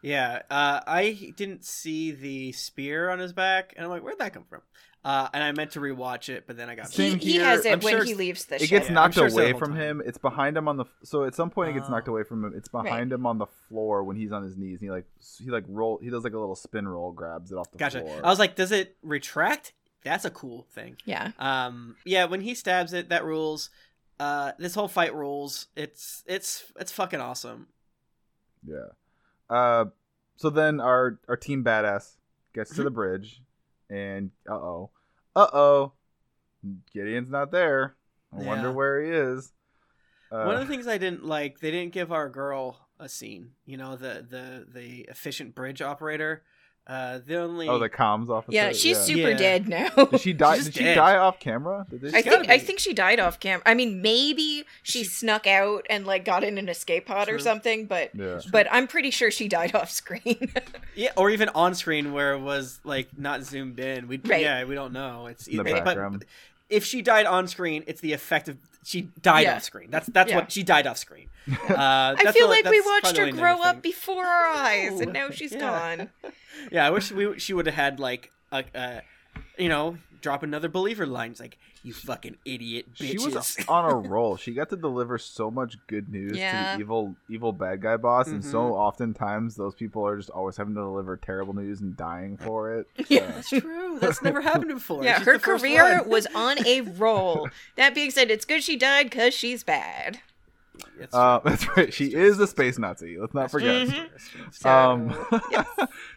Yeah, uh, I didn't see the spear on his back, and I'm like, where'd that come from? Uh, and I meant to rewatch it, but then I got he, same here. He has it I'm when sure he leaves the ship. It gets yeah, knocked sure away from time. him. It's behind him on the so at some point it gets knocked away from him. It's behind right. him on the floor when he's on his knees. And he like he like roll. He does like a little spin roll, grabs it off the gotcha. floor. I was like, does it retract? That's a cool thing. Yeah. Um. Yeah. When he stabs it, that rules. Uh. This whole fight rules. It's it's it's fucking awesome. Yeah. Uh. So then our our team badass gets to the bridge. And uh oh, uh oh, Gideon's not there. I yeah. wonder where he is. Uh, One of the things I didn't like, they didn't give our girl a scene. You know, the the the efficient bridge operator. Uh, the only oh the comms officer. Yeah, she's yeah. super yeah. dead now. Did she die? Did she dead. die off camera? Did they, I think I think she died off camera. I mean, maybe she, she snuck out and like got in an escape pod true. or something. But yeah. but I'm pretty sure she died off screen. yeah, or even on screen where it was like not zoomed in. We right. yeah we don't know. It's in the background. But if she died on screen, it's the effect of she died yeah. off screen. That's that's yeah. what she died off screen. Uh, I feel the, like we watched her grow up before our eyes, and now she's yeah. gone. Yeah, I wish we she would have had like a, uh, you know, drop another believer line. It's like, you fucking idiot bitches. She was on a roll. She got to deliver so much good news yeah. to the evil evil bad guy boss, mm-hmm. and so oftentimes those people are just always having to deliver terrible news and dying for it. So. Yeah, that's true. That's never happened before. Yeah, she's her career was on a roll. That being said, it's good she died because she's bad. That's, uh, that's right. She is the space Nazi. Let's not forget. Mm-hmm. So, um, yes.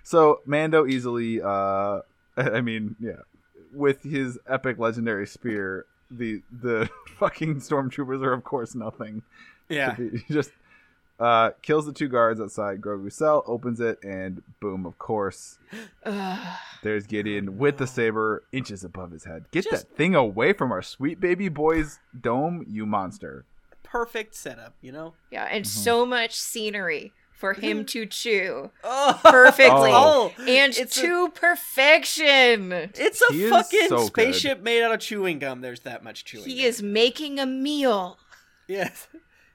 so Mando easily, uh, I mean, yeah, with his epic legendary spear, the the fucking stormtroopers are of course nothing. Yeah, he just uh, kills the two guards outside Grogu's cell, opens it, and boom! Of course, there's Gideon with the saber inches above his head. Get just... that thing away from our sweet baby boy's dome, you monster! Perfect setup, you know? Yeah, and mm-hmm. so much scenery for him to chew oh. perfectly. Oh. And it's to a, perfection. It's a he fucking so spaceship good. made out of chewing gum. There's that much chewing He gum. is making a meal. Yes.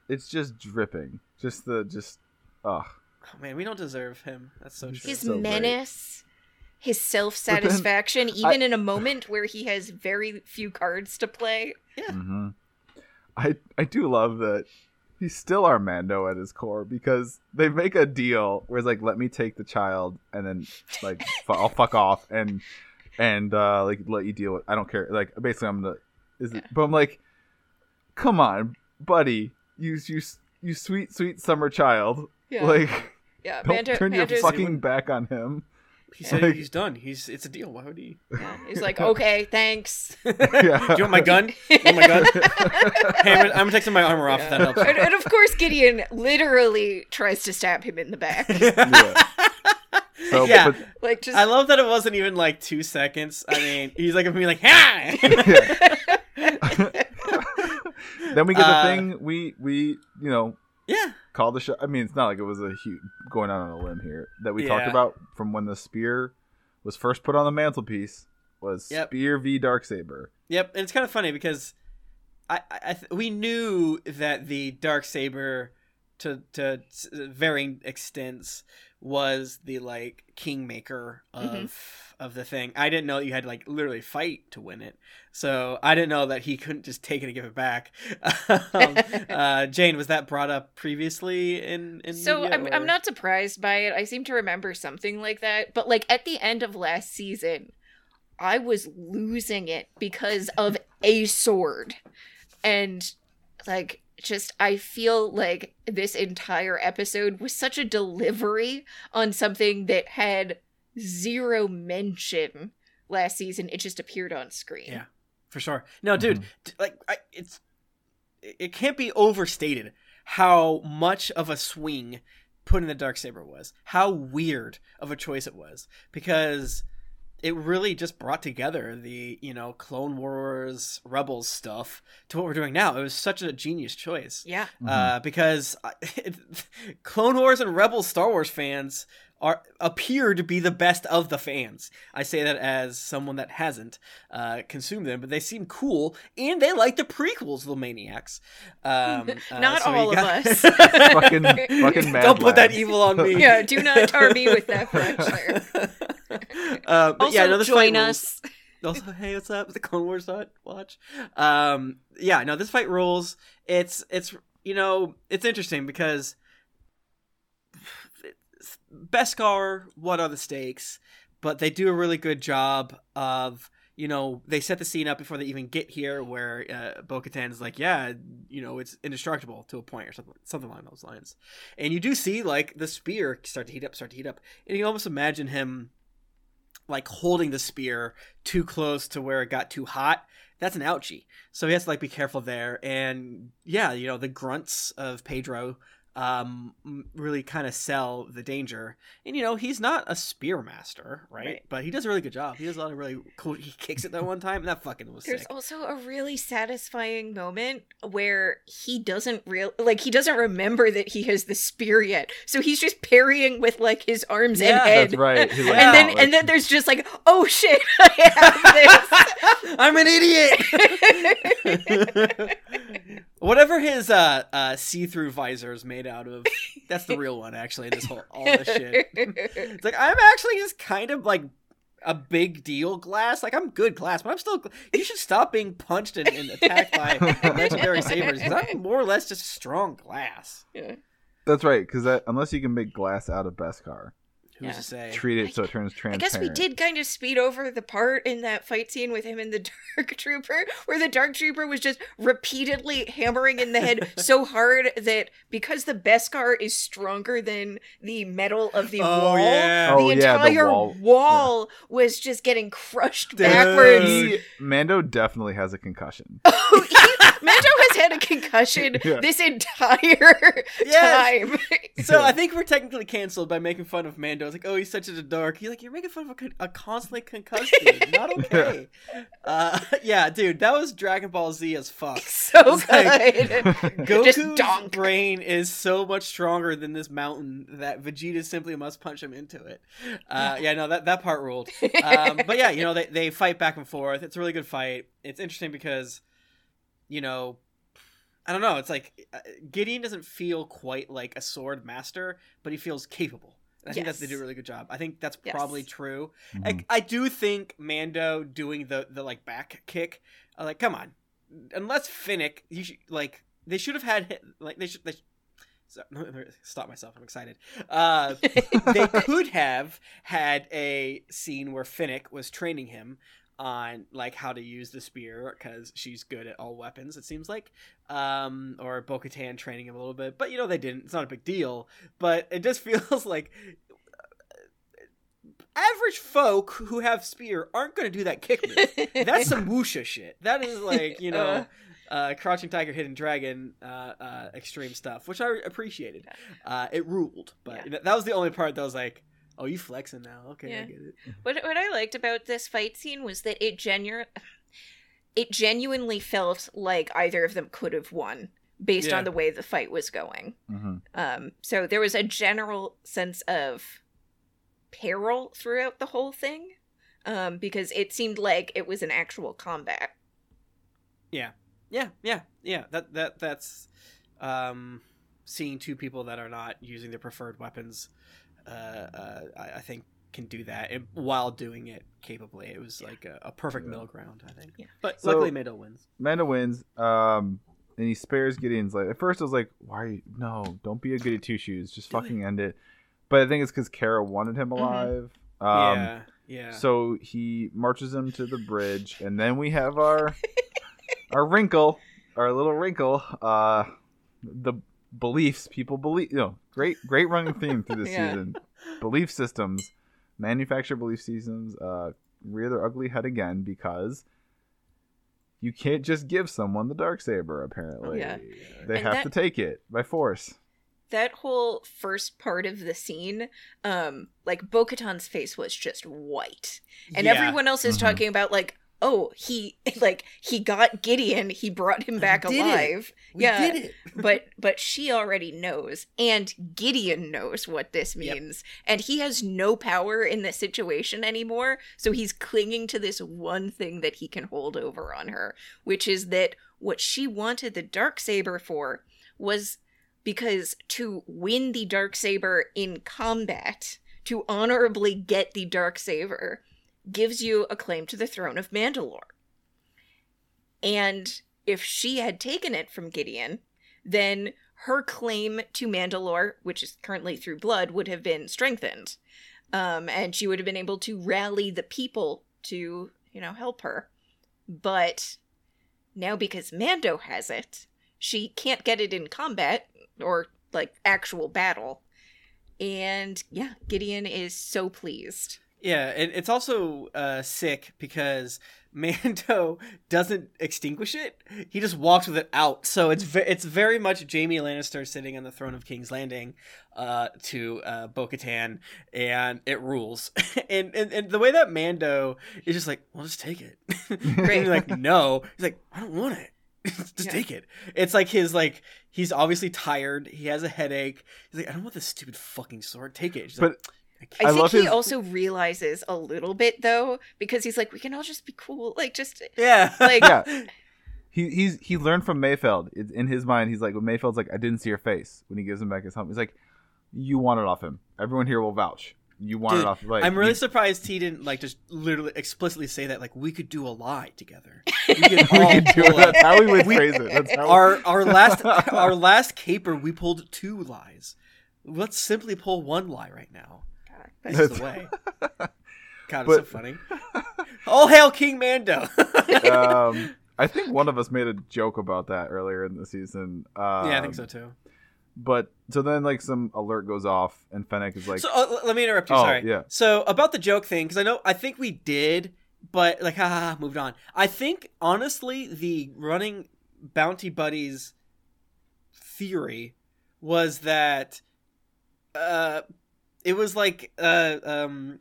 It's just dripping. Just the, just, ugh. Oh man, we don't deserve him. That's so true. His so menace... Great. His self-satisfaction, then, even I, in a moment where he has very few cards to play. Yeah. Mm-hmm. I, I do love that he's still our Mando at his core, because they make a deal where it's like, let me take the child and then like f- I'll fuck off and and uh, like let you deal with. I don't care. Like basically, I'm the is it, yeah. but I'm like, come on, buddy, you you you sweet sweet summer child. Yeah. Like yeah, don't Mando, turn Mando's your fucking would... back on him. He said like, he's done. He's it's a deal. Why would he? Yeah, he's like, okay, thanks. Yeah. Do you want my gun? You want my gun? Hey, I'm gonna take some of my armor off. Yeah. If that helps. And, and of course, Gideon literally tries to stab him in the back. Yeah. So, yeah. But, like just. I love that it wasn't even like two seconds. I mean, he's like, me like, ha. Then we get uh, the thing. We we you know. Yeah. Call the shot. I mean, it's not like it was a huge going out on a limb here that we yeah. talked about from when the spear was first put on the mantelpiece was yep. spear v Darksaber. Yep, and it's kind of funny because I, I th- we knew that the Darksaber to to varying extents was the like kingmaker of mm-hmm. of the thing. I didn't know that you had to like literally fight to win it, so I didn't know that he couldn't just take it and give it back. um, uh, Jane, was that brought up previously in? in so media, I'm or? I'm not surprised by it. I seem to remember something like that, but like at the end of last season, I was losing it because of a sword, and like. Just, I feel like this entire episode was such a delivery on something that had zero mention last season. It just appeared on screen. Yeah, for sure. No, dude, mm-hmm. like, I, it's, it can't be overstated how much of a swing putting the Darksaber was. How weird of a choice it was. Because... it really just brought together the, you know, Clone Wars Rebels stuff to what we're doing now. It was such a genius choice. Yeah. Mm-hmm. Uh, because I, Clone Wars and Rebels Star Wars fans are appear to be the best of the fans. I say that as someone that hasn't uh, consumed them, but they seem cool, and they like the prequels, the maniacs. Um, uh, not so all got... of us. fucking, fucking mad Don't put lads. That evil on me. Yeah, do not tar me with that pressure. uh, also, yeah, no, join us. Also, hey, what's up? The Clone Wars watch. Um, yeah, no, this fight rules. It's, it's, you know, it's interesting because Beskar, what are the stakes? But they do a really good job of, you know, they set the scene up before they even get here where uh, Bo-Katan is like, yeah, you know, it's indestructible to a point or something, something along those lines. And you do see, like, the spear start to heat up, start to heat up. And you almost imagine him, like, holding the spear too close to where it got too hot. That's an ouchie. So he has to, like, be careful there. And, yeah, you know, the grunts of Pedro um really kind of sell the danger. And, you know, he's not a spear master, right? right? But he does a really good job. He does a lot of really cool... He kicks it that one time, and that fucking was There's sick. There's also a really satisfying moment where he doesn't real... Like, he doesn't remember that he has the spear yet. So he's just parrying with, like, his arms yeah, and head. That's right. Like, and, wow, then, like... and then there's just like, oh, shit, I have this. I'm an idiot. Whatever his uh, uh, see-through visor is made out of, that's the real one, actually, in this whole, all this shit. It's like, I'm actually just kind of, like, a big deal glass. Like, I'm good glass, but I'm still, you should stop being punched and, and attacked by legendary sabers, because I'm more or less just strong glass. Yeah. That's right, because that, unless you can make glass out of Beskar. Who's yeah. to say? Treat it so it turns transparent. I guess we did kind of speed over the part in that fight scene with him and the Dark Trooper, where the Dark Trooper was just repeatedly hammering in the head so hard that because the Beskar is stronger than the metal of the oh, wall, yeah. the oh, entire yeah, the wall, wall yeah. was just getting crushed Dude. backwards. He, Mando definitely has a concussion. Oh, he, Mando has had a concussion yeah. this entire yes. time. So I think we're technically canceled by making fun of Mando. I was like, oh, he's such a dork. You're like, you're making fun of a, con- a constantly concussed dude. Not okay. uh, yeah, dude, that was Dragon Ball Z as fuck. So good. Like, Goku's brain is so much stronger than this mountain that Vegeta simply must punch him into it. Uh, yeah, no, that, that part ruled. Um, but yeah, you know, they, they fight back and forth. It's a really good fight. It's interesting because, you know, I don't know. It's like Gideon doesn't feel quite like a sword master, but he feels capable. I yes. think that's, they do a really good job. I think that's probably yes. true. Mm-hmm. I, I do think Mando doing the, the like back kick, I'm like, come on, unless Finnick, you should, like they should have had like they should. They should so, stop myself. I'm excited. Uh, they could have had a scene where Finnick was training him on like how to use the spear because she's good at all weapons, it seems like, um or Bo-Katan training him a little bit, but you know they didn't. It's not a big deal, but it just feels like average folk who have spear aren't going to do that kick move. That's some wuxia shit. That is like, you know, uh, uh Crouching Tiger, Hidden Dragon uh uh extreme stuff, which I appreciated. Uh it ruled, but yeah. that was the only part that was like, oh, you flexing now. Okay, yeah. I get it. What what I liked about this fight scene was that it genu- it genuinely felt like either of them could have won based yeah. on the way the fight was going. Mm-hmm. Um, so there was a general sense of peril throughout the whole thing, um, because it seemed like it was an actual combat. Yeah, yeah, yeah, yeah. That that that's um, seeing two people that are not using their preferred weapons. Uh, uh, I think can do that it, while doing it capably. It was yeah. like a, a perfect yeah. middle ground, I think. Yeah. But so, luckily, Mando wins. Mando wins, um, and he spares Gideon's life. At first, I was like, "Why? Are you, no, don't be a goody two shoes. Just do fucking it. End it." But I think it's because Kara wanted him alive. Mm-hmm. Um, yeah, yeah. So he marches him to the bridge, and then we have our our wrinkle, our little wrinkle. Uh, the beliefs people believe. You know, great, great running theme through this yeah. season. Belief systems, manufacture belief systems, uh, rear their ugly head again, because you can't just give someone the Darksaber, apparently. Yeah. They and have that, to take it by force. That whole first part of the scene, um, like Bo-Katan's face was just white. And yeah. everyone else is mm-hmm. talking about, like, oh, he like he got Gideon, he brought him back alive. We yeah, did it. but but she already knows, and Gideon knows what this means, yep. and he has no power in this situation anymore. So he's clinging to this one thing that he can hold over on her, which is that what she wanted the Darksaber for was because to win the Darksaber in combat, to honorably get the Darksaber, gives you a claim to the throne of Mandalore. And if she had taken it from Gideon, then her claim to Mandalore, which is currently through blood, would have been strengthened. Um, and she would have been able to rally the people to, you know, help her. But now because Mando has it, she can't get it in combat or, like, actual battle. And, yeah, Gideon is so pleased. Yeah, it, it's also uh, sick because Mando doesn't extinguish it. He just walks with it out. So it's ve- it's very much Jaime Lannister sitting on the throne of King's Landing uh, to uh, Bo-Katan, and it rules. and, and and the way that Mando is just like, well, just take it. And you're like, no. He's like, I don't want it. Just yeah. take it. It's like his, like, he's obviously tired. He has a headache. He's like, I don't want this stupid fucking sword. Take it. She's but- like, I, I think he his... also realizes a little bit, though, because he's like, we can all just be cool. Like, just... Yeah. Like... yeah. He he's, he learned from Mayfeld. In his mind, he's like, well, Mayfeld's like, I didn't see your face when he gives him back his helmet. He's like, you want it off him. Everyone here will vouch. You want Dude, it off him. Like, I'm really you... surprised he didn't, like, just literally explicitly say that, like, we could do a lie together. We could all we could do it. That's how we would phrase it. That's how our, we... our, last, our last caper, we pulled two lies. Let's simply pull one lie right now. That's the way. God, it's so funny. All hail King Mando. um, I think one of us made a joke about that earlier in the season. Um, yeah, I think so too. But so then, like, some alert goes off, and Fennec is like, "So uh, let me interrupt you. Oh, sorry. Yeah. So about the joke thing, because I know I think we did, but like, ha ha, moved on. I think honestly, the running Bounty Buddies theory was that. Uh, It was like, uh, um,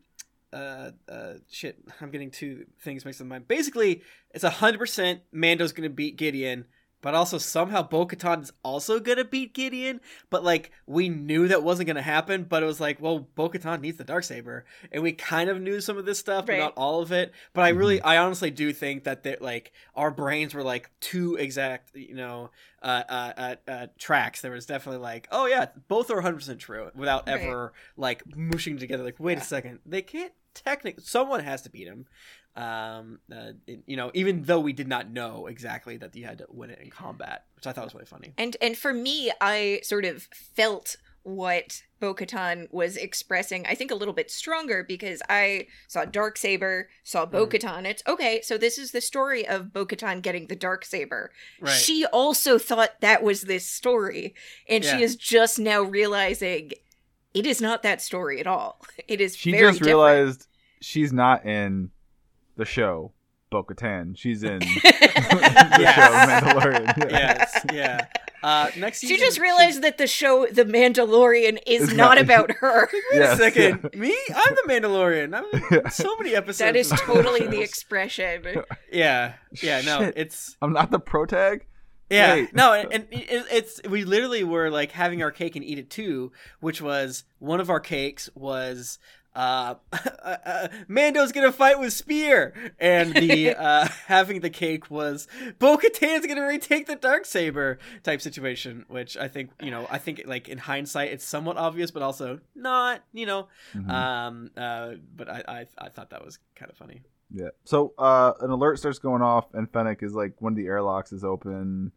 uh, uh, shit, I'm getting two things mixed in my mind. Basically, it's one hundred percent Mando's going to beat Gideon, but also somehow Bo-Katan is also going to beat Gideon. But, like, we knew that wasn't going to happen, but it was like, well, Bo-Katan needs the Darksaber. And we kind of knew some of this stuff, right. But not all of it. But I really, I honestly do think that, they, like, our brains were, like, two exact, you know, Uh, uh, uh, uh, tracks. There was definitely like, oh yeah, both are one hundred percent true without right. ever like mushing together. Like, wait yeah. a second, they can't technically. Someone has to beat him. Um, uh, you know, even though we did not know exactly that you had to win it in combat, which I thought was really funny. And and for me, I sort of felt what Bo-Katan was expressing. I think a little bit stronger because I saw Darksaber, saw Bo-Katan. Mm. It's okay. So this is the story of Bo-Katan getting the Darksaber. Right. She also thought that was this story, and yeah. she is just now realizing it is not that story at all. It is. She very just different. Realized she's not in the show Bo-Katan. She's in the yes. show Mandalorian. Yeah. Yes. Yeah. Uh, next season, she just realized she... that the show The Mandalorian is not, not about her. Wait yes, a second. Yeah. Me? I'm the Mandalorian. I'm in so many episodes. That is totally the expression. Yeah. Yeah, no, Shit. it's... I'm not the protag? Yeah. Wait. No, and, and it, it's... We literally were, like, having our cake and eat it, too, which was... One of our cakes was... Uh, uh, uh Mando's gonna fight with spear, and the uh having the cake was Bo-Katan's gonna retake the Darksaber type situation, which I think, you know, I think like in hindsight it's somewhat obvious, but also not, you know. Mm-hmm. Um, uh, but I, I I thought that was kind of funny. Yeah. So uh, an alert starts going off, and Fennec is like, one of the airlocks is open.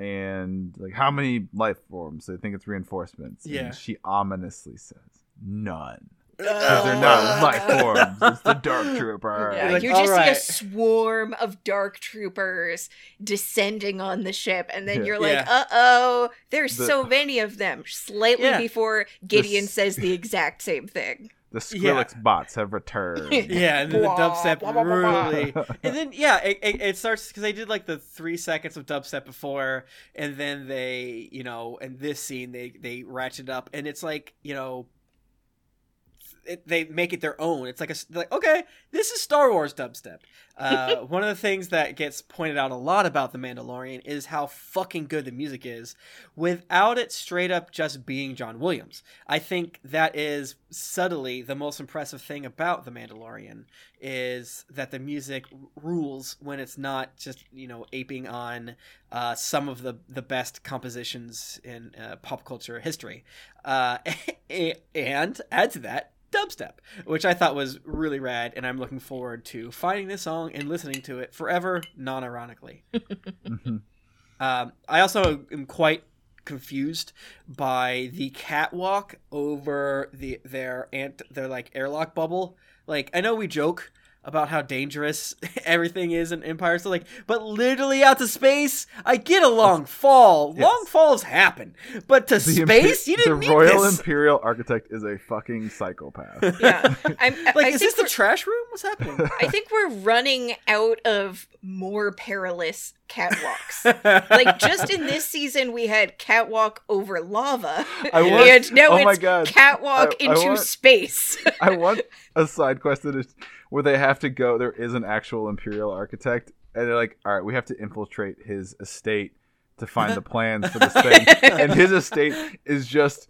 And like, how many life forms? They think it's reinforcements. Yeah. And she ominously says, none. Because they're not life forms. It's the Dark Trooper. Yeah, like, you just right. see a swarm of Dark Troopers descending on the ship, and then yeah. you're like, yeah. uh-oh, there's the, so many of them. Slightly yeah. before Gideon the, says the exact same thing. The Skrillex yeah. bots have returned. Yeah, and then blah, the dubstep blah, blah, blah, really... Blah. And then, yeah, it, it, it starts... Because they did, like, the three seconds of dubstep before, and then they, you know, in this scene, they, they ratchet up, and it's like, you know... it, they make it their own. It's like, a, like, okay, this is Star Wars dubstep. Uh, one of the things that gets pointed out a lot about The Mandalorian is how fucking good the music is without it straight up just being John Williams. I think that is subtly the most impressive thing about The Mandalorian is that the music rules when it's not just, you know, aping on uh, some of the, the best compositions in uh, pop culture history. Uh, and add to that dubstep, which I thought was really rad, and I'm looking forward to finding this song and listening to it forever, non-ironically. Mm-hmm. um, I also am quite confused by the catwalk over the their ant their like airlock bubble. Like, I know we joke about how dangerous everything is in Empire, so like, but literally out to space, I get a long fall. Yes. Long falls happen, but to the space, imper- you didn't need this. The Royal Imperial Architect is a fucking psychopath. Yeah, I'm, like, I is this the trash room? What's happening? I think we're running out of more perilous catwalks. Like, just in this season, we had catwalk over lava, I want, and now oh it's God. catwalk I, into I want, space. I want a side quest that is where they have to go. There is an actual Imperial Architect, and they're like, all right, we have to infiltrate his estate to find the plans for this thing. And his estate is just,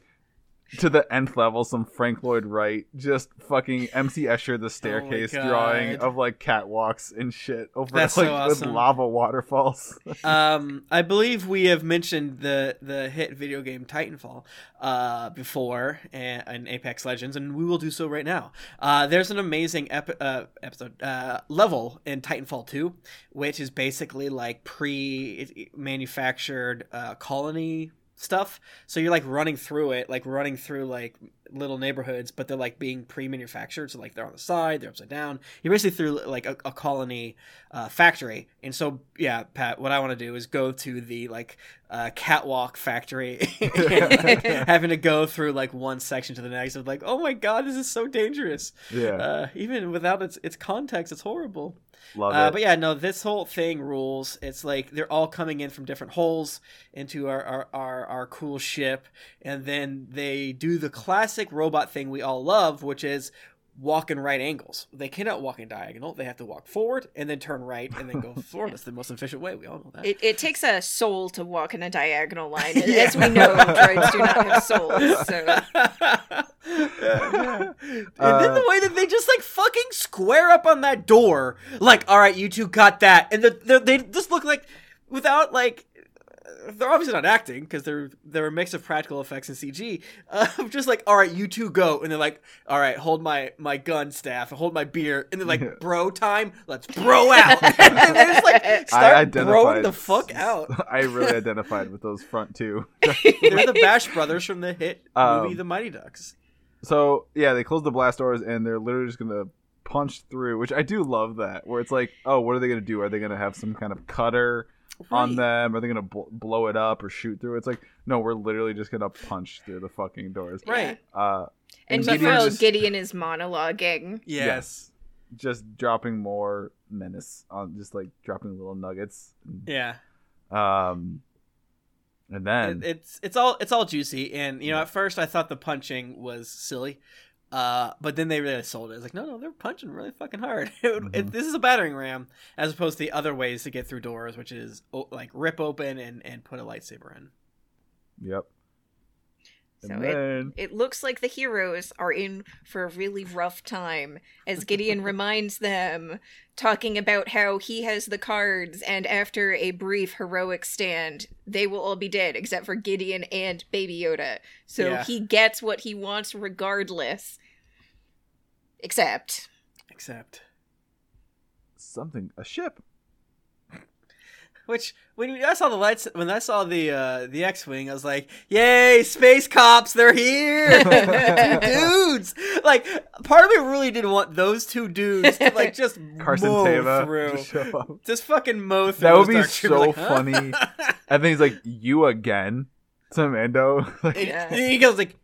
to the nth level, some Frank Lloyd Wright, just fucking M C Escher, the staircase oh drawing of like catwalks and shit over That's like so awesome. With lava waterfalls. um, I believe we have mentioned the the hit video game Titanfall uh, before in Apex Legends, and we will do so right now. Uh, there's an amazing ep- uh, episode uh, level in Titanfall two, which is basically like pre-manufactured uh, colony stuff, so you're like running through it like running through like little neighborhoods, but they're like being pre-manufactured, so like they're on the side, they're upside down, you're basically through like a, a colony uh factory. And so yeah, Pat, what I want to do is go to the like uh catwalk factory, having to go through like one section to the next of like, oh my god, this is so dangerous. Yeah, uh, even without its its context, it's horrible. Love it. Uh, but yeah, no, this whole thing rules. It's like they're all coming in from different holes into our, our, our, our cool ship, and then they do the classic robot thing we all love, which is walk in right angles. They cannot walk in diagonal. They have to walk forward and then turn right and then go forward. It's the most efficient way. We all know that. It, it takes a soul to walk in a diagonal line. And yeah. As we know, droids do not have souls. So. Yeah. And uh, then the way that they just like fucking square up on that door, like, all right, you two got that, and the, the, they just look like, without like, they're obviously not acting because they're they're a mix of practical effects and C G. Uh, I'm just like, all right, you two go, and they're like, all right, hold my my gun staff, hold my beer, and they're like, bro time, let's bro out. And they're just like, start broing the fuck out. I really identified with those front two. They're the Bash Brothers from the hit um, movie The Mighty Ducks. So yeah, they close the blast doors and they're literally just gonna punch through, which I do love that. Where it's like, oh, what are they gonna do? Are they gonna have some kind of cutter? Right. On them? Are they gonna bl- blow it up or shoot through? It's like, no, we're literally just gonna punch through the fucking doors, right? Uh, and meanwhile, Gideon, just... Gideon is monologuing. Yes. yes, just dropping more menace on, just like dropping little nuggets. Yeah. Um, and then it, it's it's all it's all juicy, and you know, yeah. At first I thought the punching was silly. Uh, but then they really sold it. It's like, no, no, they're punching really fucking hard. It would, mm-hmm. it, this is a battering ram, as opposed to the other ways to get through doors, which is oh, like rip open and, and put a lightsaber in. Yep. So and then... it, it looks like the heroes are in for a really rough time, as Gideon reminds them, talking about how he has the cards, and after a brief heroic stand, they will all be dead except for Gideon and Baby Yoda. So yeah. He gets what he wants regardless. Except. Except. Something. A ship. Which when I saw the lights, when I saw the uh, the X-wing, I was like, "Yay, space cops! They're here, dudes!" Like, part of me really did want those two dudes to like just Carson mow Tava through, just, show up. just fucking mow through. That would be so like, huh? funny. And then he's like, "You again, to Mando?" Like, and, yeah. and he goes like,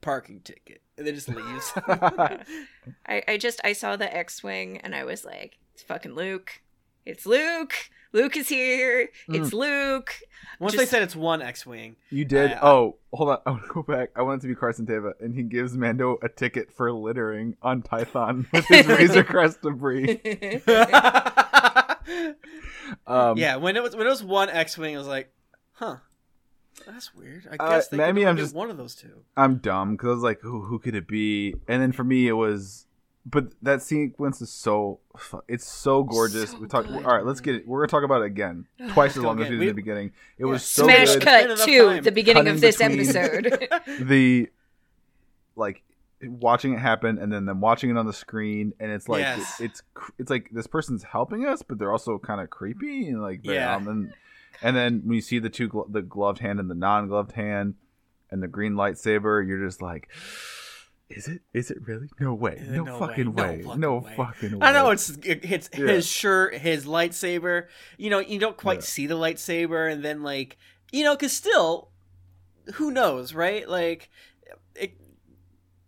"Parking ticket," and then just leaves. I, I just I saw the X-wing and I was like, "It's fucking Luke! It's Luke!" Luke is here. It's mm. Luke. Once Just... they said it's one X-wing. You did? I, oh, hold on. I want to go back. I want it to be Carson Teva, and he gives Mando a ticket for littering on Tython with his Razor Crest debris. um, yeah, when it was when it was one X-wing, I was like, huh. That's weird. I guess uh, they maybe I'm just one of those two. I'm dumb because I was like, who who could it be? And then for me, it was. But that sequence is so it's so gorgeous. So we talked. All right, let's get it. We're gonna talk about it again, twice as long as we did in the beginning. It yeah. was so smash good. Cut to the beginning Cutting of this episode. the like watching it happen and then them watching it on the screen, and it's like yes. it, it's it's like this person's helping us, but they're also kind of creepy and like yeah. And, and then when you see the two glo- the gloved hand and the non-gloved hand and the green lightsaber, you're just like. Is it? Is it really? No way. No, no fucking way. way. No, fucking, no way. fucking way. I know it's it hits yeah. his shirt, his lightsaber. You know, you don't quite yeah. see the lightsaber. And then, like, you know, because still, who knows, right? Like, it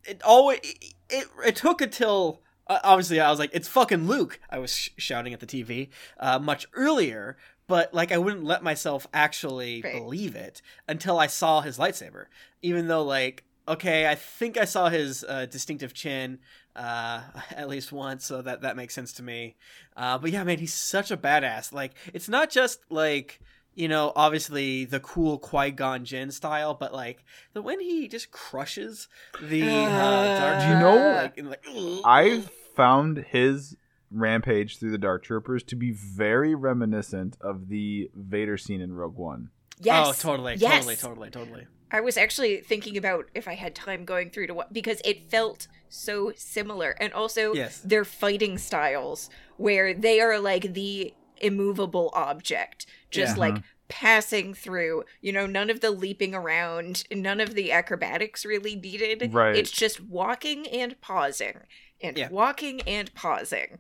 it always, it, it, it took until, uh, obviously, I was like, it's fucking Luke. I was sh- shouting at the T V uh, much earlier. But, like, I wouldn't let myself actually right. believe it until I saw his lightsaber. Even though, like, okay, I think I saw his uh, distinctive chin uh, at least once, so that, that makes sense to me. Uh, but yeah, man, he's such a badass. Like, it's not just, like, you know, obviously the cool Qui-Gon Jinn style, but, like, the when he just crushes the uh, Dark Trooper. You know, like, and, like, I found his rampage through the Dark Troopers to be very reminiscent of the Vader scene in Rogue One. Yes. Oh, totally, yes. totally, totally, totally. I was actually thinking about if I had time going through to what, because it felt so similar. And also yes. their fighting styles where they are like the immovable object, just yeah. like passing through, you know, none of the leaping around, none of the acrobatics really needed. Right. It's just walking and pausing and yeah. walking and pausing.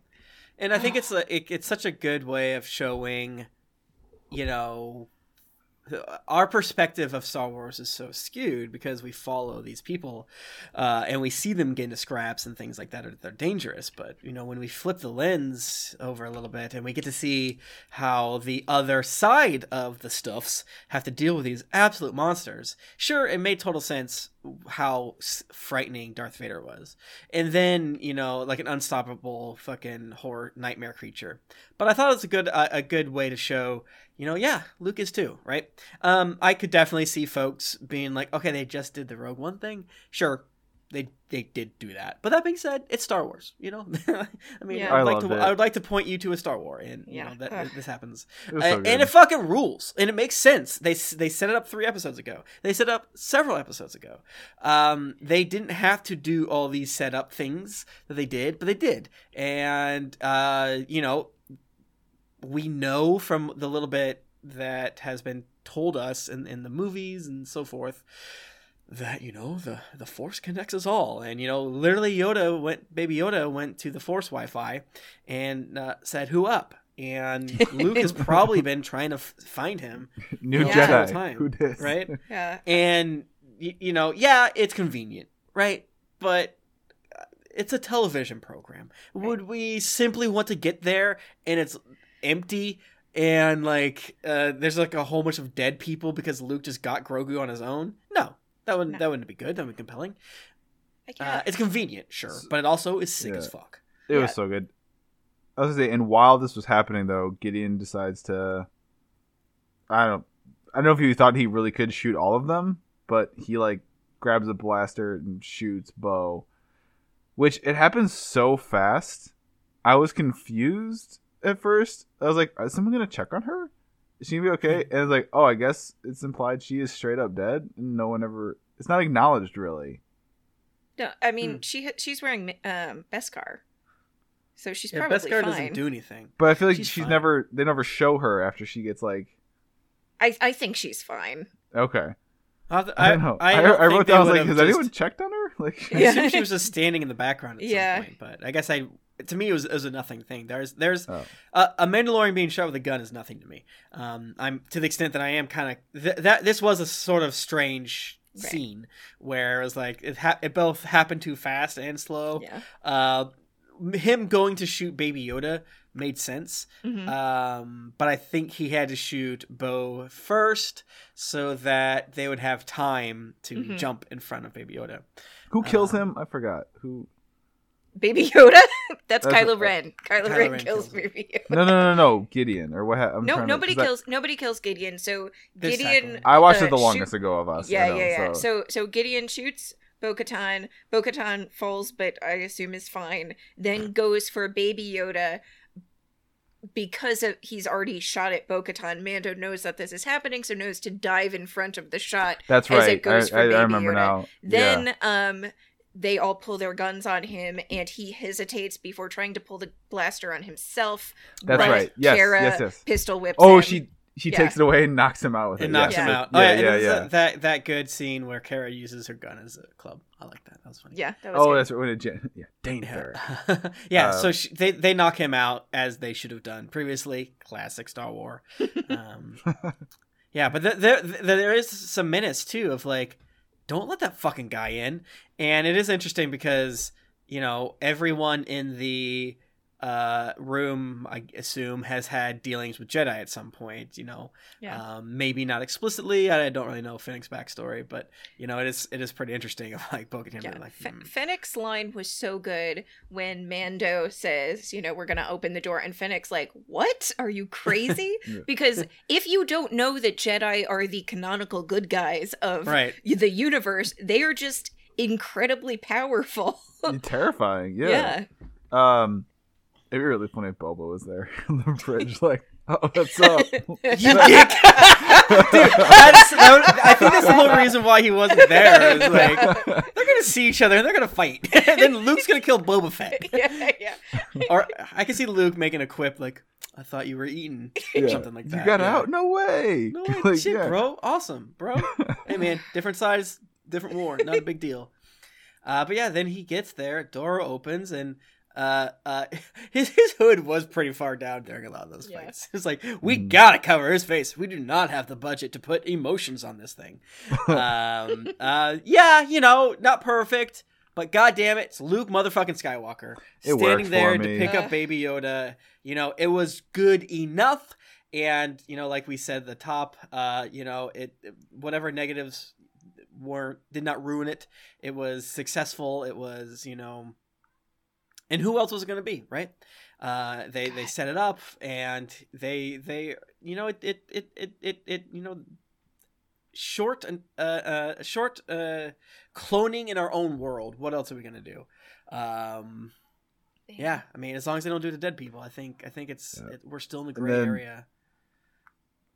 And I think it's a, it, it's such a good way of showing, you know, our perspective of Star Wars is so skewed because we follow these people uh, and we see them get into scraps and things like that. Or they're dangerous. But, you know, when we flip the lens over a little bit and we get to see how the other side of the stuffs have to deal with these absolute monsters. Sure, it made total sense how frightening Darth Vader was. And then, you know, like an unstoppable fucking horror nightmare creature. But I thought it was a good, uh, a good way to show, you know, yeah, Luke is too, right? Um, I could definitely see folks being like, okay, they just did the Rogue One thing. Sure, they they did do that. But that being said, it's Star Wars, you know? I mean, yeah. I, would I, like to, I would like to point you to a Star Wars, and yeah. you know, that, that this happens. It uh, so and it fucking rules, and it makes sense. They they set it up three episodes ago. They set it up several episodes ago. Um, they didn't have to do all these setup things that they did, but they did. And, uh, you know, we know from the little bit that has been told us in, in the movies and so forth, that, you know, the, the Force connects us all. And, you know, literally Yoda went, Baby Yoda went to the Force Wi-Fi and uh, said, who up? And Luke has probably been trying to f- find him. New yeah. Jedi. The time, who dis? Right? Yeah. And, you, you know, yeah, it's convenient, right? But it's a television program. Right. Would we simply want to get there and it's empty and, like, uh, there's, like, a whole bunch of dead people because Luke just got Grogu on his own? No. That wouldn't, no. that wouldn't be good. That would be compelling. Uh, it's convenient, sure. But it also is sick yeah. as fuck. It yeah. was so good. I was going to say, and while this was happening, though, Gideon decides to... I don't I don't know if he thought he really could shoot all of them, but he, like, grabs a blaster and shoots Bo. Which, it happens so fast. I was confused at first. I was like, is someone going to check on her? Is she going to be okay? And it's like, oh, I guess it's implied she is straight up dead. And no one ever... It's not acknowledged, really. No, I mean, mm. she she's wearing um, Beskar. So she's yeah, probably Beskar fine. Beskar doesn't do anything. But I feel like she's, she's never... They never show her after she gets, like... I, I think she's fine. Okay. I, I don't know. I, I, don't I wrote that. I was like, has just... anyone checked on her? Like, yeah. I assume she was just standing in the background at yeah. some point. But I guess I... To me, it was, it was a nothing thing. There's, there's oh. uh, a Mandalorian being shot with a gun is nothing to me. Um, I'm to the extent that I am kind of th- that. This was a sort of strange right. scene where it was like it, ha- it both happened too fast and slow. Yeah. Uh, him going to shoot Baby Yoda made sense. Mm-hmm. Um, but I think he had to shoot Bo first so that they would have time to mm-hmm. jump in front of Baby Yoda. Who kills um, him? I forgot. Who? Baby Yoda? That's, That's Kylo a, Ren. Kylo, Kylo Ren, Ren kills, kills Baby Yoda. No, no, no, no. Gideon. Or what? Ha- I'm no, nobody to, kills. I... Nobody kills Gideon. So There's Gideon. Tackling. I watched uh, it the longest shoot... ago of us. Yeah, know, yeah, yeah. So. so, so Gideon shoots Bo-Katan. Bo-Katan falls, but I assume is fine. Then goes for Baby Yoda because of he's already shot at Bo-Katan. Mando knows that this is happening, so knows to dive in front of the shot. That's right. As it goes I, for I, Baby I remember Yoda. Now. Then, yeah. um. They all pull their guns on him, and he hesitates before trying to pull the blaster on himself. That's right. Yes, Kara yes, yes. Pistol whips. Oh, him. she she yeah. takes it away and knocks him out with it. It knocks yeah. him out. Yeah, oh, yeah, yeah. yeah, yeah. A, that that good scene where Kara uses her gun as a club. I like that. That was funny. Yeah, that was. Oh, good. That's right. Yeah, dang her. yeah. Um, so she, they they knock him out as they should have done previously. Classic Star Wars. um, yeah, but there the, the, there is some menace too of like, don't let that fucking guy in. And it is interesting because, you know, everyone in the uh, room, I assume, has had dealings with Jedi at some point, you know. Yeah. Um, maybe not explicitly. I don't really know Fennec's backstory, but, you know, it is it is pretty interesting of, like, poking him yeah. and like, hmm. Fennec's line was so good when Mando says, you know, we're going to open the door. And Fennec's like, what? Are you crazy? yeah. Because if you don't know that Jedi are the canonical good guys of right. the universe, they are just incredibly powerful. Terrifying. Yeah. yeah. Um, it'd be really funny if Boba was there on the bridge, like, oh, what's up? You dick! Dude, that is, that was, I think that's the whole reason why he wasn't there. Is like, they're going to see each other and they're going to fight. And then Luke's going to kill Boba Fett. Yeah, yeah. Or I can see Luke making a quip like, I thought you were eating yeah. something like that. You got yeah. out? No way. No way. Like, shit, yeah. bro. Awesome, bro. Hey, man, different size, different war, not a big deal. Uh, but yeah, then he gets there, door opens, and uh, uh, his his hood was pretty far down during a lot of those yeah. fights. It's like, we mm. gotta cover his face. We do not have the budget to put emotions on this thing. um, uh, yeah, you know, not perfect, but goddamn it, it's Luke motherfucking Skywalker it standing there to pick up Baby Yoda. You know, it was good enough, and you know, like we said, the top, uh, you know, it whatever negatives. Weren't did not ruin it. It was successful. It was, you know, and who else was it going to be, right? Uh, they God. they set it up, and they they you know it it it it it, it you know short and uh, uh short uh cloning in our own world. What else are we gonna do? Um, yeah, I mean, as long as they don't do it to dead people, I think I think it's yeah. it, we're still in the gray then, area.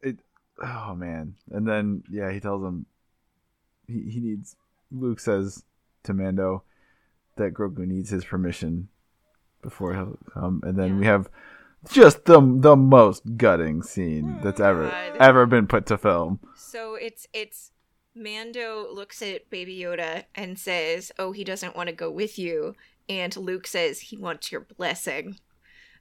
It oh man, and then yeah, he tells them. He he needs. Luke says to Mando that Grogu needs his permission before he'll come, and then yeah. we have just the the most gutting scene that's ever God. ever been put to film. So it's it's Mando looks at Baby Yoda and says, "Oh, he doesn't want to go with you," and Luke says, "He wants your blessing."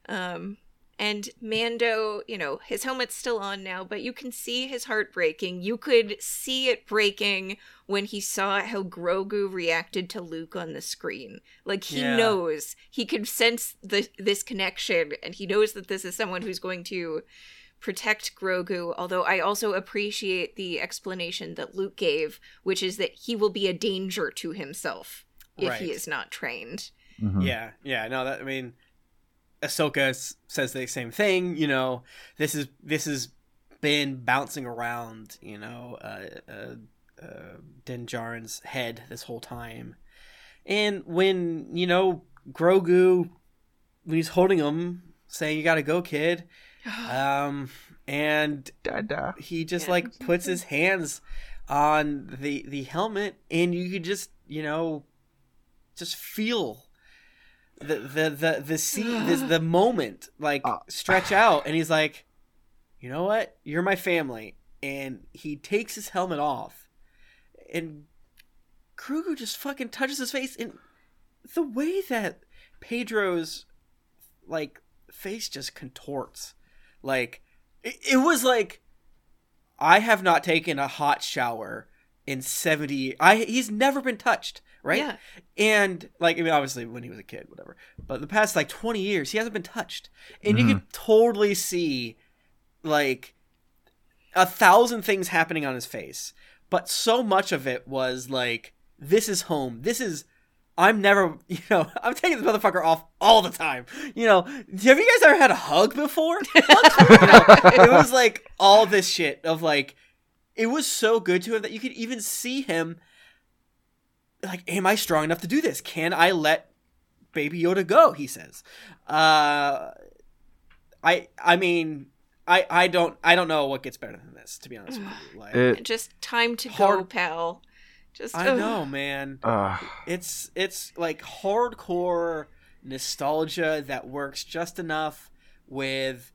Um. And Mando, you know, his helmet's still on now, but you can see his heart breaking. You could see it breaking when he saw how Grogu reacted to Luke on the screen. Like, he yeah. knows. He could sense the, this connection, and he knows that this is someone who's going to protect Grogu, although I also appreciate the explanation that Luke gave, which is that he will be a danger to himself if right. he is not trained. Mm-hmm. Yeah, yeah, no, that, I mean... Ahsoka says the same thing, you know, this is this has been bouncing around, you know, uh, uh, uh, Din Djarin's head this whole time. And when, you know, Grogu, when he's holding him, saying, you gotta go, kid, um, and Dada. he just, yeah. like, puts his hands on the, the helmet, and you could just, you know, just feel the the the the scene this the moment like uh, stretch out, and he's like, you know what, you're my family, and he takes his helmet off, and Grogu just fucking touches his face, and the way that Pedro's like face just contorts, like it, it was like, I have not taken a hot shower in seventy I he's never been touched right? Yeah. And, like, I mean, obviously when he was a kid, whatever. But the past, like, twenty years, he hasn't been touched. And mm-hmm. you could totally see, like, a thousand things happening on his face. But so much of it was, like, this is home. This is... I'm never, you know, I'm taking this motherfucker off all the time. You know, have you guys ever had a hug before? Hugs, you know, it was like all this shit of like, it was so good to him that you could even see him like, am I strong enough to do this? Can I let Baby Yoda go? He says, uh, I, I mean, I, I don't, I don't know what gets better than this, to be honest with you. Like, it, just time to hard- go, pal. Just, I know, man. Uh, it's it's like hardcore nostalgia that works just enough with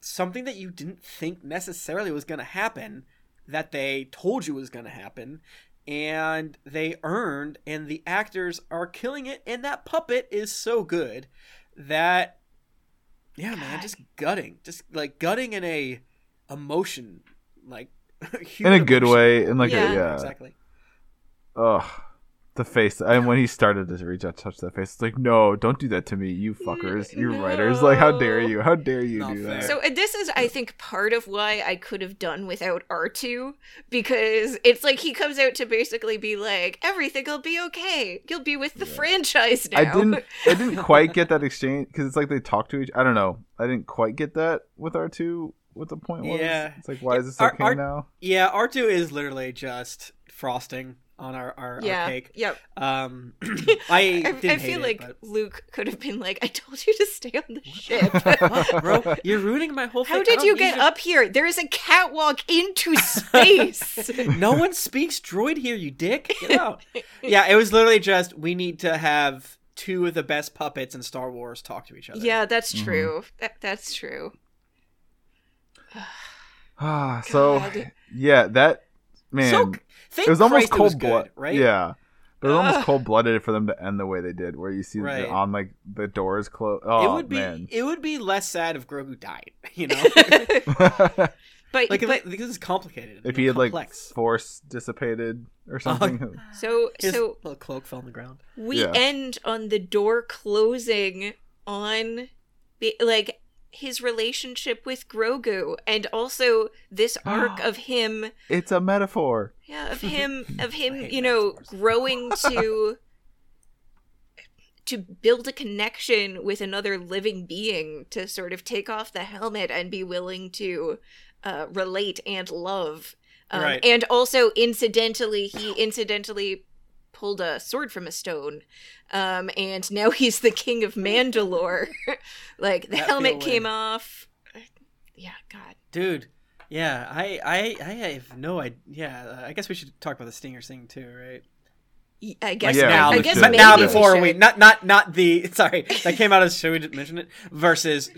something that you didn't think necessarily was going to happen, that they told you was going to happen, and they earned, and the actors are killing it, and that puppet is so good that, yeah, God. man, just gutting. Just, like, gutting in a emotion, like, in a good emotion. way. In, like, yeah. A, yeah. Exactly. Ugh, the face. And when he started to reach out, touch that face, it's like, no, don't do that to me, you fuckers, you no. writers. Like, how dare you? How dare you Not do fair. that? So this is, I think, part of why I could have done without R two, because it's like he comes out to basically be like, everything will be okay. You'll be with the yeah. franchise now. I didn't, I didn't quite get that exchange, because it's like they talk to each. I don't know. I didn't quite get that with R two. What the point was? Yeah. It's like, why is this okay R- R- now? Yeah, R two is literally just frosting on our, our, yeah. our cake. Yep. Um, I, I, didn't I feel hate like it, but... Luke could have been like, I told you to stay on the ship. What, bro? You're ruining my whole thing. How did you get your... up here? There is a catwalk into space. No one speaks droid here, you dick. Get out. Yeah, it was literally just, we need to have two of the best puppets in Star Wars talk to each other. Yeah, that's mm-hmm. true. That, that's true. Ah, so God. yeah, that man. So, thank it was almost cold blooded, right? Yeah, but it was uh, almost cold blooded for them to end the way they did, where you see right. them on like the doors closed. Oh, it would be man. it would be less sad if Grogu died, you know. But like, but because it's complicated. If he had complex. like force dissipated or something. Uh, so his so little cloak fell on the ground. We yeah. end on the door closing on the like. his relationship with Grogu, and also this arc of him it's a metaphor yeah of him of him you know metaphors. growing to to build a connection with another living being, to sort of take off the helmet and be willing to uh relate and love, um, right. and also incidentally he incidentally pulled a sword from a stone, um, and now he's the king of Mandalore. Like, the that helmet came off. Yeah, God. Dude, yeah, I, I, I have no idea. Yeah, I guess we should talk about the Stinger thing too, right? I guess yeah, now. I guess maybe now before we, we not not not the sorry that came out as should we just mention it versus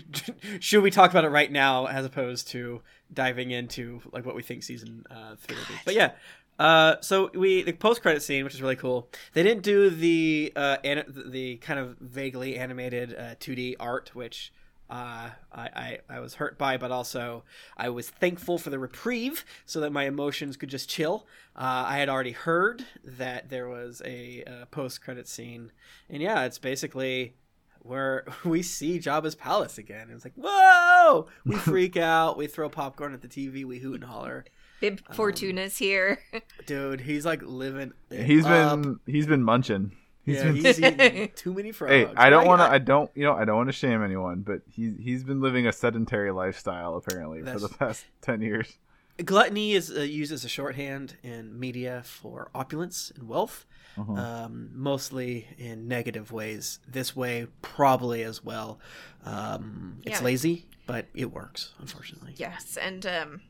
should we talk about it right now as opposed to diving into like what we think season uh, three will be. But yeah. Uh, so we the post credit scene, which is really cool. They didn't do the uh an, the kind of vaguely animated uh, two D art, which uh, I, I I was hurt by, but also I was thankful for the reprieve so that my emotions could just chill. Uh, I had already heard that there was a uh, post credit scene, and yeah, it's basically where we see Jabba's palace again. It's like, whoa! We freak out. We throw popcorn at the T V. We hoot and holler. Bib Fortuna's um, here. Dude, he's like living it He's up. been he's been munching. He's yeah, been he's eating too many frogs. Hey, I don't want to I don't you know, I don't want to shame anyone, but he's he's been living a sedentary lifestyle apparently for the past ten years. Gluttony is uh, used as a shorthand in media for opulence and wealth, uh-huh. um, mostly in negative ways. This way, probably as well. Um, it's yeah. lazy, but it works, unfortunately. Yes, and um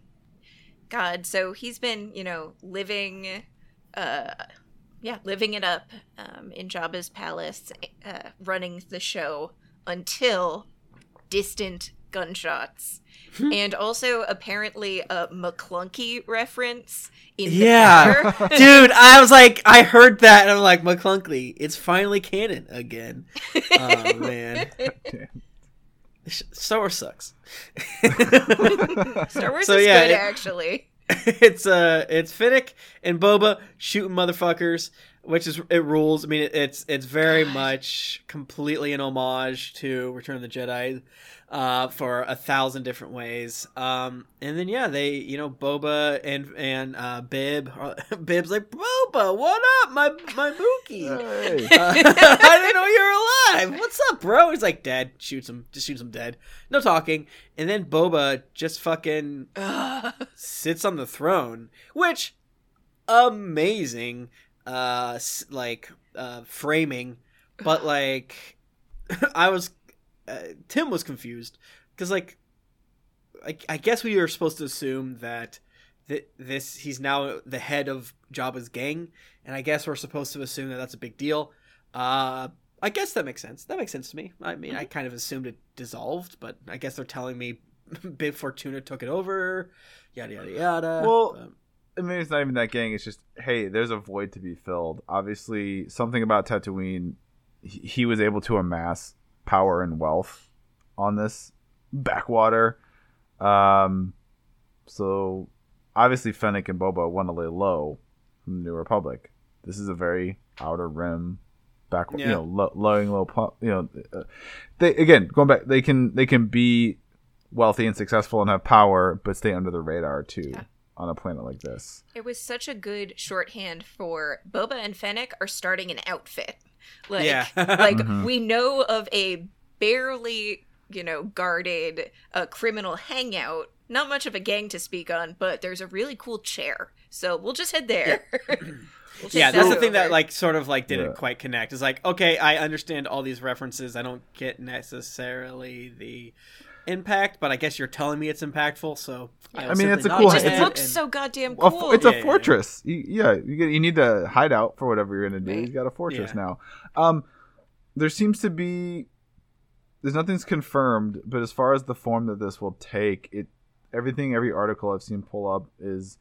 God, so he's been, you know, living, uh, yeah, living it up um, in Jabba's palace, uh, running the show until distant gunshots, and also apparently a McClunky reference in yeah, the dude. I was like, I heard that, and I'm like, McClunky, it's finally canon again. Oh man. Star Wars sucks. Star Wars so, is yeah, good, it, actually. It's uh, it's Finnick and Boba shooting motherfuckers. Which is, it rules. I mean, it's it's very God. much completely an homage to Return of the Jedi uh, for a thousand different ways. Um, and then, yeah, they, you know, Boba and and uh, Bib. Are, Bib's like, Boba, what up, my my Mookie? Hey. Uh, I didn't know you were alive. What's up, bro? He's like, dead. Shoots him. Just shoots him dead. No talking. And then Boba just fucking sits on the throne, which, amazing. uh like uh framing, but like I was uh, Tim was confused because like I, I guess we were supposed to assume that th- this he's now the head of Jabba's gang, and I guess we're supposed to assume that that's a big deal. uh I guess that makes sense that makes sense to me. I mean, mm-hmm. I kind of assumed it dissolved, but I guess they're telling me Bib Fortuna took it over, yada yada yada. Well, um, I mean, it's not even that gang. It's just, hey, there's a void to be filled. Obviously, something about Tatooine, he, he was able to amass power and wealth on this backwater. Um, so, obviously, Fennec and Boba want to lay low from the New Republic. This is a very Outer Rim backwater, yeah. you know, lo- lowing low, po- you know. Uh, they again going back. They can they can be wealthy and successful and have power, but stay under the radar too. Yeah. On a planet like this. It was such a good shorthand for Boba and Fennec are starting an outfit. Like, yeah. like mm-hmm. we know of a barely, you know, guarded uh, criminal hangout. Not much of a gang to speak on, but there's a really cool chair. So we'll just head there. Yeah, we'll yeah that's the over. thing that like sort of like didn't yeah. quite connect. It's like, okay, I understand all these references. I don't get necessarily the impact, but I guess you're telling me it's impactful, so I, I mean it's a cool it just it's looks a, so goddamn cool a, it's yeah, a fortress yeah, yeah. You, yeah you need to hide out for whatever you're gonna do. You've got a fortress yeah. now. Um there seems to be there's nothing's confirmed, but as far as the form that this will take, it everything every article I've seen pull up is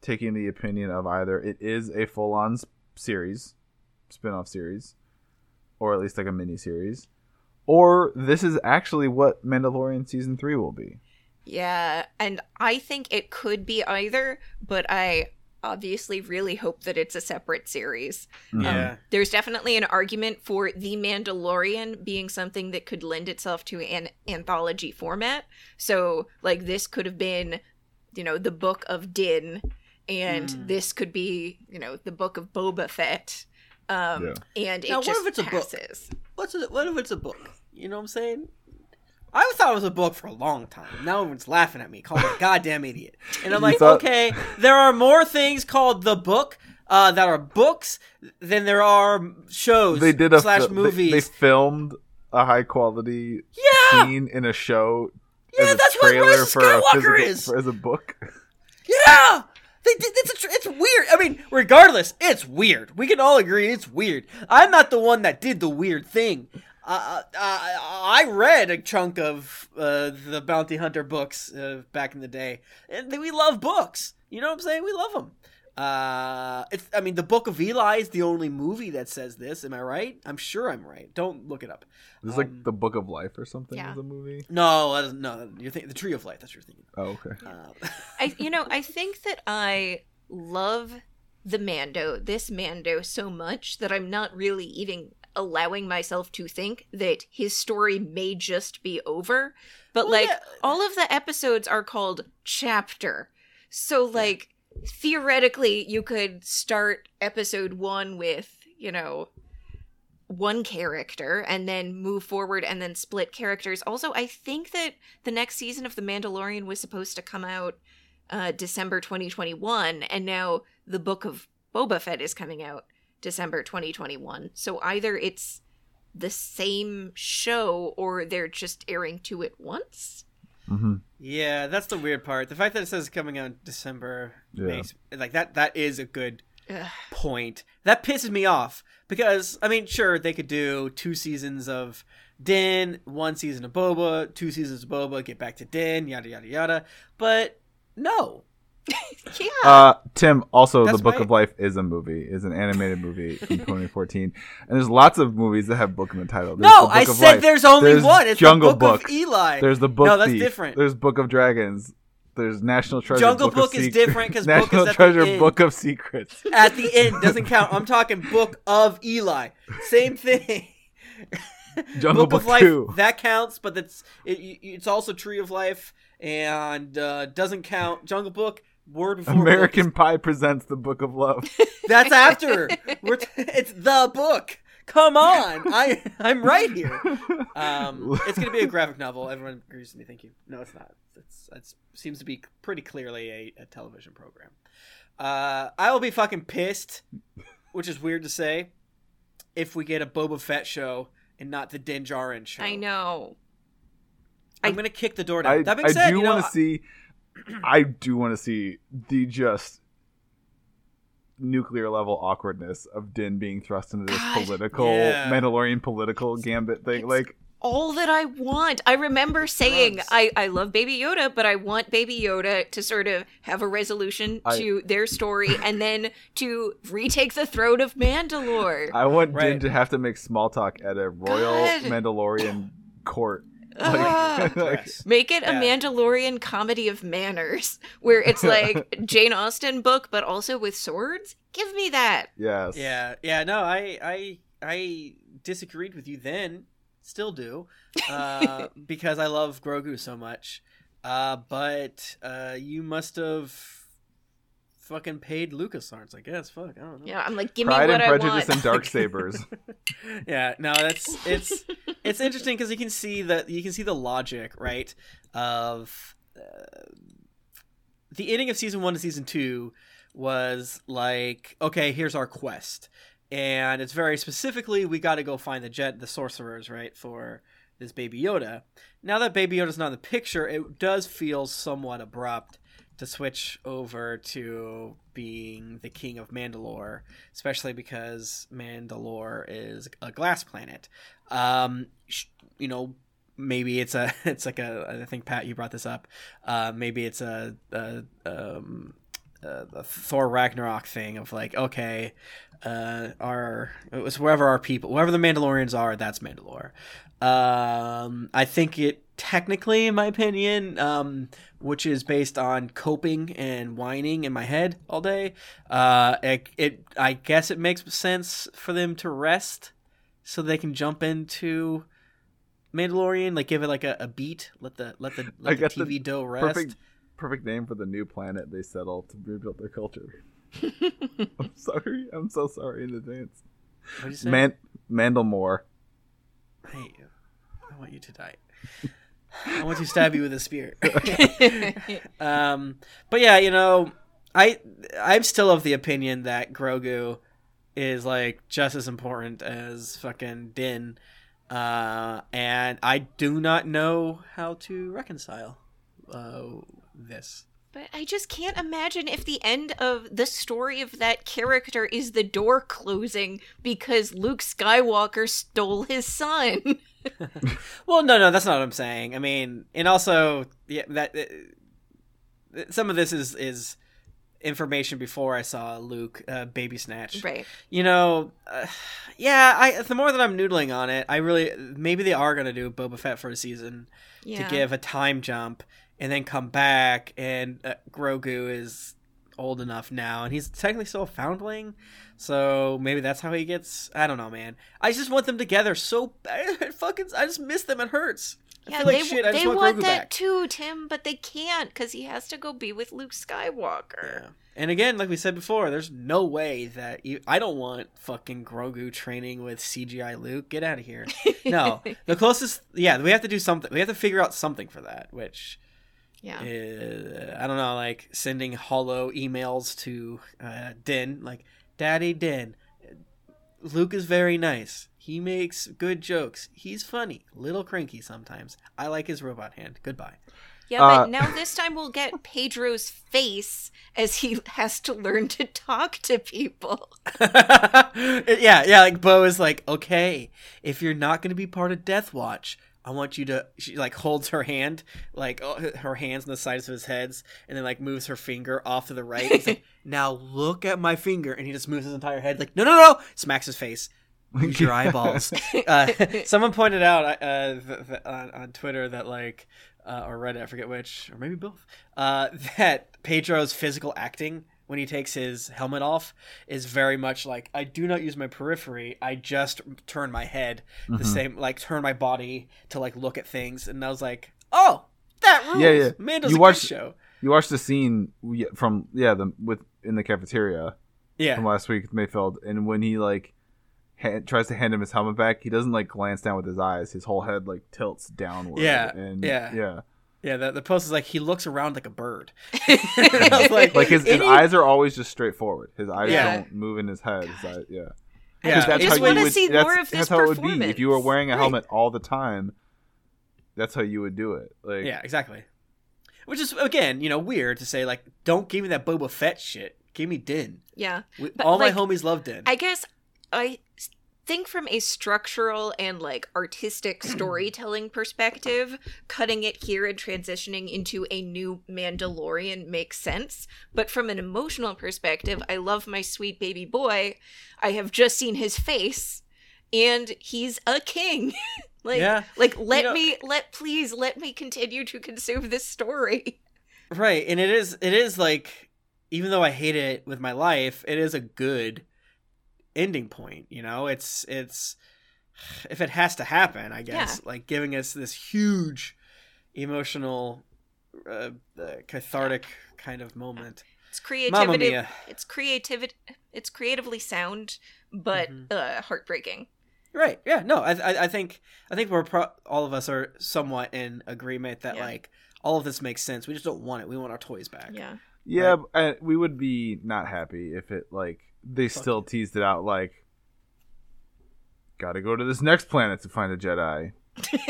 taking the opinion of either it is a full-on series spin-off series, or at least like a mini series, or this is actually what Mandalorian Season three will be. Yeah, and I think it could be either, but I obviously really hope that it's a separate series. Yeah. Um, there's definitely an argument for The Mandalorian being something that could lend itself to an anthology format. So, like, this could have been, you know, the Book of Din, and mm. this could be, you know, the Book of Boba Fett. Um, yeah. And it now, just what if it's passes. A book? What's it, what if it's a book? You know what I'm saying? I thought it was a book for a long time. Now everyone's laughing at me, calling me a goddamn idiot. And I'm you like, thought... okay, there are more things called the book uh, that are books than there are shows they did a slash fil- movies. They, they filmed a high quality yeah! scene in a show. Yeah, as a that's what Rise of Skywalker physical, is for, as a book. Yeah. It's, a, it's weird. I mean, regardless, it's weird. We can all agree it's weird. I'm not the one that did the weird thing. Uh, I, I read a chunk of uh, the Bounty Hunter books uh, back in the day. And we love books. You know what I'm saying? We love them. Uh, it's, I mean, the Book of Eli is the only movie that says this. Am I right? I'm sure I'm right. Don't look it up. This is um, like the Book of Life or something yeah. as a movie? No, no. You're thinking the Tree of Life. That's what you're thinking. Oh, okay. Uh, I, you know, I think that I love the Mando, this Mando, so much that I'm not really even allowing myself to think that his story may just be over. But well, like yeah. all of the episodes are called chapter. So like. Yeah. Theoretically, you could start episode one with, you know, one character and then move forward and then split characters. Also, I think that the next season of The Mandalorian was supposed to come out uh, December twenty twenty-one, and now the Book of Boba Fett is coming out December twenty twenty-one. So either it's the same show or they're just airing two at once. Mm-hmm. Yeah, that's the weird part. The fact that it says coming out in December yeah. makes like that that is a good Ugh. point. That pisses me off because I mean, sure, they could do two seasons of Din, one season of Boba, two seasons of Boba, get back to Din, yada yada yada. But no. yeah. Uh, Tim, also that's the Book my... of Life is a movie, is an animated movie from twenty fourteen, and there's lots of movies that have book in the title. There's no, the Book I of said Life. There's only there's one. It's Jungle the Book, Book of Eli. There's the Book. No, that's Thief. Different. There's Book of Dragons. There's National Treasure. Jungle Book, Book is Se- different because National Book is Treasure at the Book end. Of Secrets. At the end doesn't count. I'm talking Book of Eli. Same thing. Jungle Book, Book of Life two. That counts, but that's it, it's also Tree of Life and uh, doesn't count. Jungle Book. Word before American book. Pie presents The Book of Love. That's after. We're t- it's the book. Come on. I, I'm right here. Um, it's going to be a graphic novel. Everyone agrees with me. Thank you. No, it's not. It's, it's seems to be pretty clearly a, a television program. Uh, I will be fucking pissed, which is weird to say, if we get a Boba Fett show and not the Din Djarin show. I know. I'm going to kick the door down. I, that being I said, do you want to see... I do want to see the just nuclear level awkwardness of Din being thrust into this God, political yeah. Mandalorian political gambit thing. It's like all that I want. I remember saying I, I love Baby Yoda, but I want Baby Yoda to sort of have a resolution I, to their story and then to retake the throne of Mandalore. I want right. Din to have to make small talk at a royal God. Mandalorian court. Like, uh, like, make it yeah. a Mandalorian comedy of manners where it's like Jane Austen book but also with swords. Give me that. Yes. Yeah. Yeah. No, I I I disagreed with you then. Still do. Uh, because I love Grogu so much. Uh, but uh, you must have fucking paid LucasArts, I guess. Fuck, I don't know. Yeah, I'm like, give me Pride what I want. Pride and Prejudice and Darksabers. Yeah, no, that's it's it's interesting because you can see that you can see the logic, right? Of uh, the ending of season one to season two was like, okay, here's our quest, and it's very specifically we got to go find the jet, the sorcerers, right, for this Baby Yoda. Now that Baby Yoda's not in the picture, it does feel somewhat abrupt to switch over to being the king of Mandalore, especially because Mandalore is a glass planet. Um, you know, maybe it's a, it's like a, I think Pat, you brought this up. Uh, maybe it's a, a, um, a, a Thor Ragnarok thing of like, okay, uh, our it was wherever our people, wherever the Mandalorians are, that's Mandalore. Um, I think it. Technically, in my opinion, um, which is based on coping and whining in my head all day, uh, it, it I guess it makes sense for them to rest so they can jump into Mandalorian, like give it like a, a beat, let the let the, let the T V the dough rest. Perfect, perfect name for the new planet they settle to rebuild their culture. I'm sorry, I'm so sorry in advance. What did you say? Man- Mandalmore. I hate you. I want you to die. I want to stab you with a spear. um, but yeah, you know, I I'm still of the opinion that Grogu is like just as important as fucking Din, uh, and I do not know how to reconcile uh, this. But I just can't imagine if the end of the story of that character is the door closing because Luke Skywalker stole his son. Well, no, no, that's not what I'm saying. I mean, and also, yeah, that uh, some of this is is information before I saw Luke uh, baby snatch. Right. You know, uh, yeah. I the more that I'm noodling on it, I really maybe they are gonna do Boba Fett for a season yeah. to give a time jump. And then come back, and uh, Grogu is old enough now, and he's technically still a foundling, so maybe that's how he gets. I don't know, man. I just want them together so bad. Fucking, I just miss them. It hurts. I yeah, feel like they, shit. I just they want, want Grogu that back. Too, Tim, but they can't because he has to go be with Luke Skywalker. Yeah. And again, like we said before, there's no way that you, I don't want fucking Grogu training with C G I Luke. Get out of here. No, the closest. Yeah, we have to do something. We have to figure out something for that, which. Yeah, uh, I don't know, like sending hollow emails to uh, Din, like, Daddy Din, Luke is very nice. He makes good jokes. He's funny, little cranky sometimes. I like his robot hand. Goodbye. Yeah, but uh, now this time we'll get Pedro's face as he has to learn to talk to people. yeah, yeah, like Bo is like, okay, if you're not going to be part of Death Watch, I want you to, she like holds her hand, like oh, her hands on the sides of his heads, and then like moves her finger off to the right. He's like, now look at my finger. And he just moves his entire head like, no, no, no. Smacks his face. Use your eyeballs. uh, someone pointed out uh, th- th- on, on Twitter that like, uh, or Reddit, I forget which, or maybe both, uh, that Pedro's physical acting when he takes his helmet off is very much like, I do not use my periphery. I just turn my head the mm-hmm. same, like turn my body to like look at things. And I was like, oh, that rules. Yeah, yeah. Mando's you a watched, good show. You watched the scene from, yeah, the, with in the cafeteria yeah. from last week with Mayfield. And when he like ha- tries to hand him his helmet back, he doesn't like glance down with his eyes. His whole head like tilts downward. Yeah, and, yeah, yeah. Yeah, the, the post is like, he looks around like a bird. I was like, like his, his eyes are always just straightforward. His eyes yeah. don't move in his head. His eyes, yeah. yeah. That's I just want to see more of this performance. That's how it would be. If you were wearing a helmet right. all the time, that's how you would do it. Like, yeah, exactly. Which is, again, you know, weird to say, like, don't give me that Boba Fett shit. Give me Din. Yeah. We, all like, my homies love Din. I guess I think from a structural and like artistic storytelling perspective, cutting it here and transitioning into a new Mandalorian makes sense. But from an emotional perspective, I love my sweet baby boy. I have just seen his face and he's a king. like yeah. like let you know, me let please let me continue to consume this story. Right. And it is it is like, even though I hate it with my life, it is a good ending point, you know. It's it's if it has to happen, I guess, yeah. like giving us this huge emotional uh, uh, cathartic kind of moment. It's creativity. It's creativity. It's creatively sound, but mm-hmm. uh, heartbreaking. Right. Yeah. No. I I, I think I think we're pro- all of us are somewhat in agreement that yeah. like all of this makes sense. We just don't want it. We want our toys back. Yeah. Yeah. Right? I, we would be not happy if it like. They Fuck still it. teased it out like, gotta go to this next planet to find a Jedi.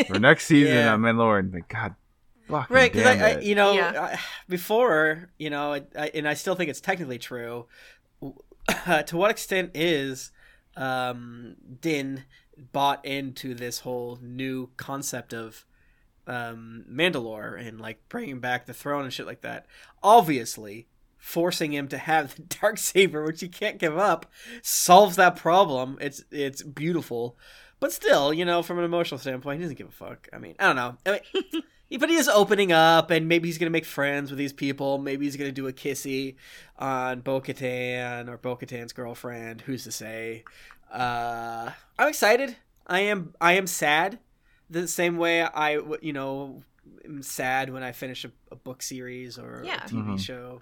For next season yeah. on Mandalorian. Like, God fucking right, damn I, it. I, you know, yeah. I, before, you know, I, I, and I still think it's technically true, uh, to what extent is um, Din bought into this whole new concept of um, Mandalore and, like, bringing back the throne and shit like that? Obviously, forcing him to have the Darksaber, which he can't give up, solves that problem. It's it's beautiful. But still, you know, from an emotional standpoint, he doesn't give a fuck. I mean, I don't know. I mean, but he is opening up, and maybe he's going to make friends with these people. Maybe he's going to do a kissy on Bo-Katan or Bo-Katan's girlfriend. Who's to say? Uh, I'm excited. I am I am sad. The same way I, you know... I'm sad when I finish a, a book series or yeah. a T V mm-hmm. show.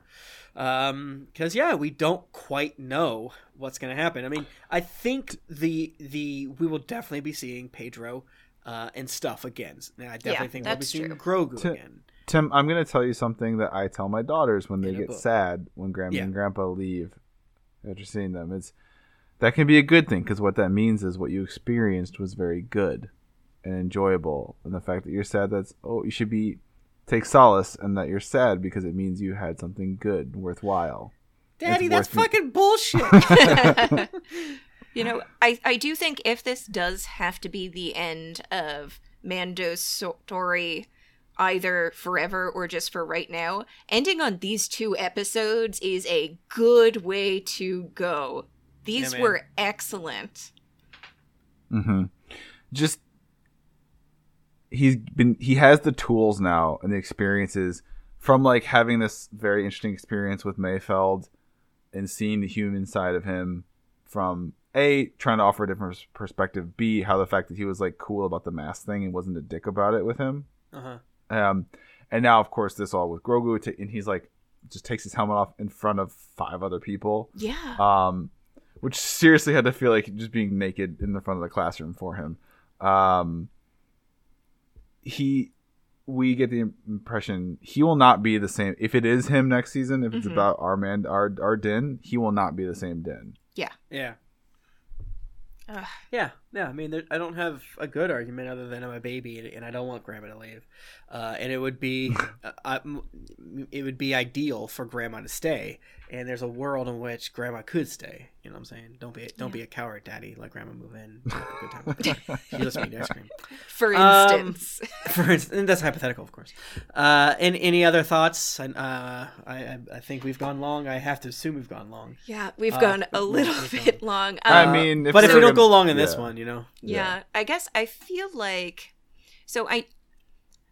Um, 'cause yeah, we don't quite know what's going to happen. I mean, I think the, the, we will definitely be seeing Pedro, uh, and stuff again. And I definitely yeah, think we'll be seeing true. Grogu Tim, again. Tim, I'm going to tell you something that I tell my daughters when they get book. sad, when grandma yeah. and grandpa leave after seeing them. It's, that can be a good thing. 'Cause what that means is what you experienced was very good and enjoyable, and the fact that you're sad, that's oh you should be take solace and that you're sad because it means you had something good and worthwhile. Daddy, that's me- fucking bullshit. You know, I, I do think if this does have to be the end of Mando's story, either forever or just for right now, ending on these two episodes is a good way to go. These yeah, were excellent. Mm-hmm. Just He's been. He has the tools now and the experiences from like having this very interesting experience with Mayfeld and seeing the human side of him. From A, trying to offer a different perspective. B, how the fact that he was like cool about the mask thing and wasn't a dick about it with him. Uh-huh. Um, and now of course this all with Grogu to, and he's like just takes his helmet off in front of five other people. Yeah. Um, which seriously had to feel like just being naked in the front of the classroom for him. Um. He, we get the impression he will not be the same. If it is him next season, if it's mm-hmm. about our man, our, our Din, he will not be the same Din. Yeah. Yeah. Uh, yeah. Yeah. I mean, there, I don't have a good argument other than I'm a baby and, and I don't want grandma to leave. Uh, and it would be, uh, I, it would be ideal for grandma to stay. And there's a world in which grandma could stay. You know what I'm saying? Don't be, don't yeah. be a coward, Daddy. Let grandma move in. Good time. She lets me eat ice cream. For instance. Um, for instance, and that's hypothetical, of course. Uh, and any other thoughts? And uh, I, I think we've gone long. I have to assume we've gone long. Yeah, we've uh, gone a little bit long. long. Um, I mean, if but if we don't gonna, go long in yeah. this one, you know. Yeah. yeah, I guess I feel like so. I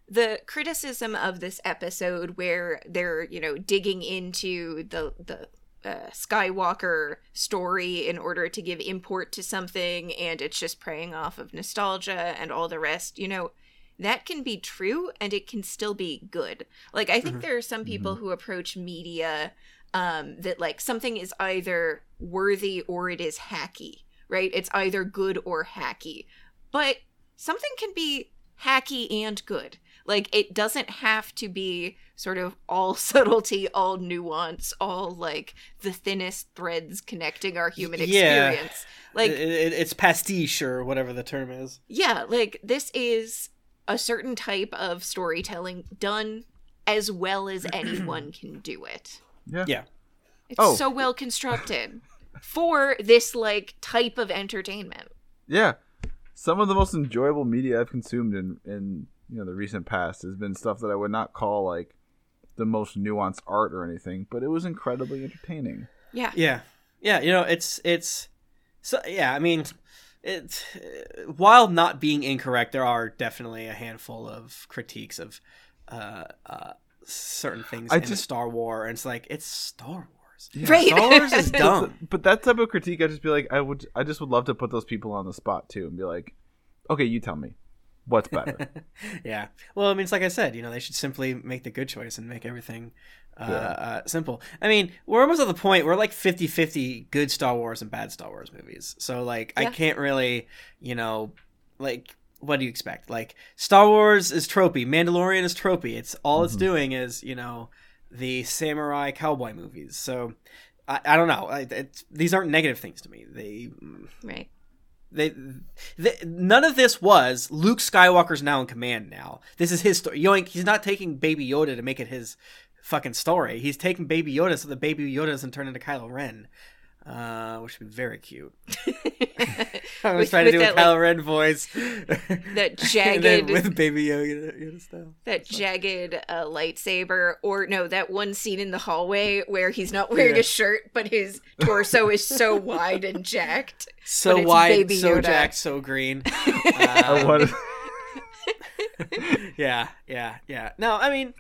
the criticism of this episode where they're, you know, digging into the the uh, Skywalker story in order to give import to something, and it's just preying off of nostalgia and all the rest, you know, that can be true and it can still be good. Like, I think there are some people mm-hmm. who approach media um, that, like, something is either worthy or it is hacky, right? It's either good or hacky. But something can be hacky and good. Like, it doesn't have to be sort of all subtlety, all nuance, all, like, the thinnest threads connecting our human experience. Yeah. Like, it's pastiche or whatever the term is. Yeah, like, this is a certain type of storytelling done as well as anyone can do it. Yeah. yeah. It's oh. so well constructed for this, like, type of entertainment. Yeah. Some of the most enjoyable media I've consumed in, in you know, the recent past has been stuff that I would not call, like, the most nuanced art or anything, but it was incredibly entertaining. Yeah. Yeah. Yeah, you know, it's, it's, so yeah, I mean, it's, while not being incorrect, there are definitely a handful of critiques of uh, uh, certain things I in just, Star Wars, and it's like, it's Star Wars. Yeah. Right. Star Wars is dumb. But that type of critique, I'd just be like, I would, I just would love to put those people on the spot, too, and be like, okay, you tell me. What's better? Yeah. Well, I mean, it's like I said, you know, they should simply make the good choice and make everything uh, yeah. uh, simple. I mean, we're almost at the point where, like, fifty-fifty good Star Wars and bad Star Wars movies. So, like, yeah. I can't really, you know, like, what do you expect? Like, Star Wars is tropey. Mandalorian is tropey. It's all mm-hmm. it's doing is, you know, the samurai cowboy movies. So, I, I don't know. I, it's, these aren't negative things to me. They Right. They, they, none of this was Luke Skywalker's now in command now. This is his story. Yoink, he's not taking Baby Yoda to make it his fucking story. He's taking Baby Yoda so that Baby Yoda doesn't turn into Kylo Ren, uh, which would be very cute. I was with, trying to do a Kylo like, Ren voice. That jagged. With Baby Yoda, Yoda style. That so. jagged uh, lightsaber. Or no, that one scene in the hallway where he's not wearing yeah. a shirt, but his torso is so wide and jacked. So wide, so jacked, so green. Um, I wanted... yeah, yeah, yeah. No, I mean,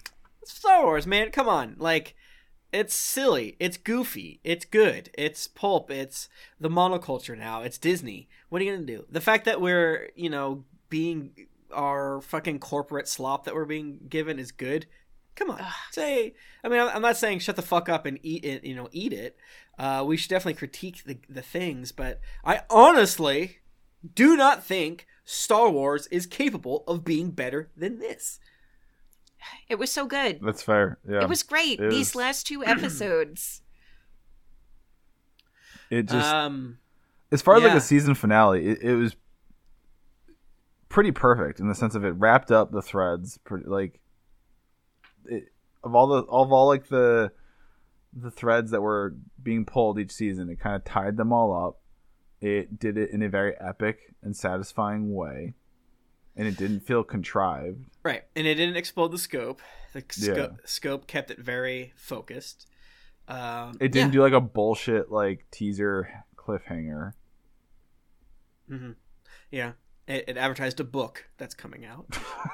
Star Wars, man. Come on. Like, it's silly. It's goofy. It's good. It's pulp. It's the monoculture now. It's Disney. What are you going to do? The fact that we're, you know, being our fucking corporate slop that we're being given is good. Come on. Ugh. Say, I mean, I'm not saying shut the fuck up and eat it, you know, eat it. Uh, we should definitely critique the, the things, but I honestly do not think Star Wars is capable of being better than this. It was so good. That's fair. Yeah, it was great. It These was... last two episodes. It just, um, as far as yeah. like a season finale, it, it was pretty perfect in the sense of it wrapped up the threads. Pretty, like, it, of all the of all like the the threads that were being pulled each season, it kind of tied them all up. It did it in a very epic and satisfying way. And it didn't feel contrived. Right. And it didn't explode the scope. The sco- yeah. scope kept it very focused. Um, it didn't yeah. do like a bullshit like teaser cliffhanger. Mm-hmm. Yeah. It, it advertised a book that's coming out.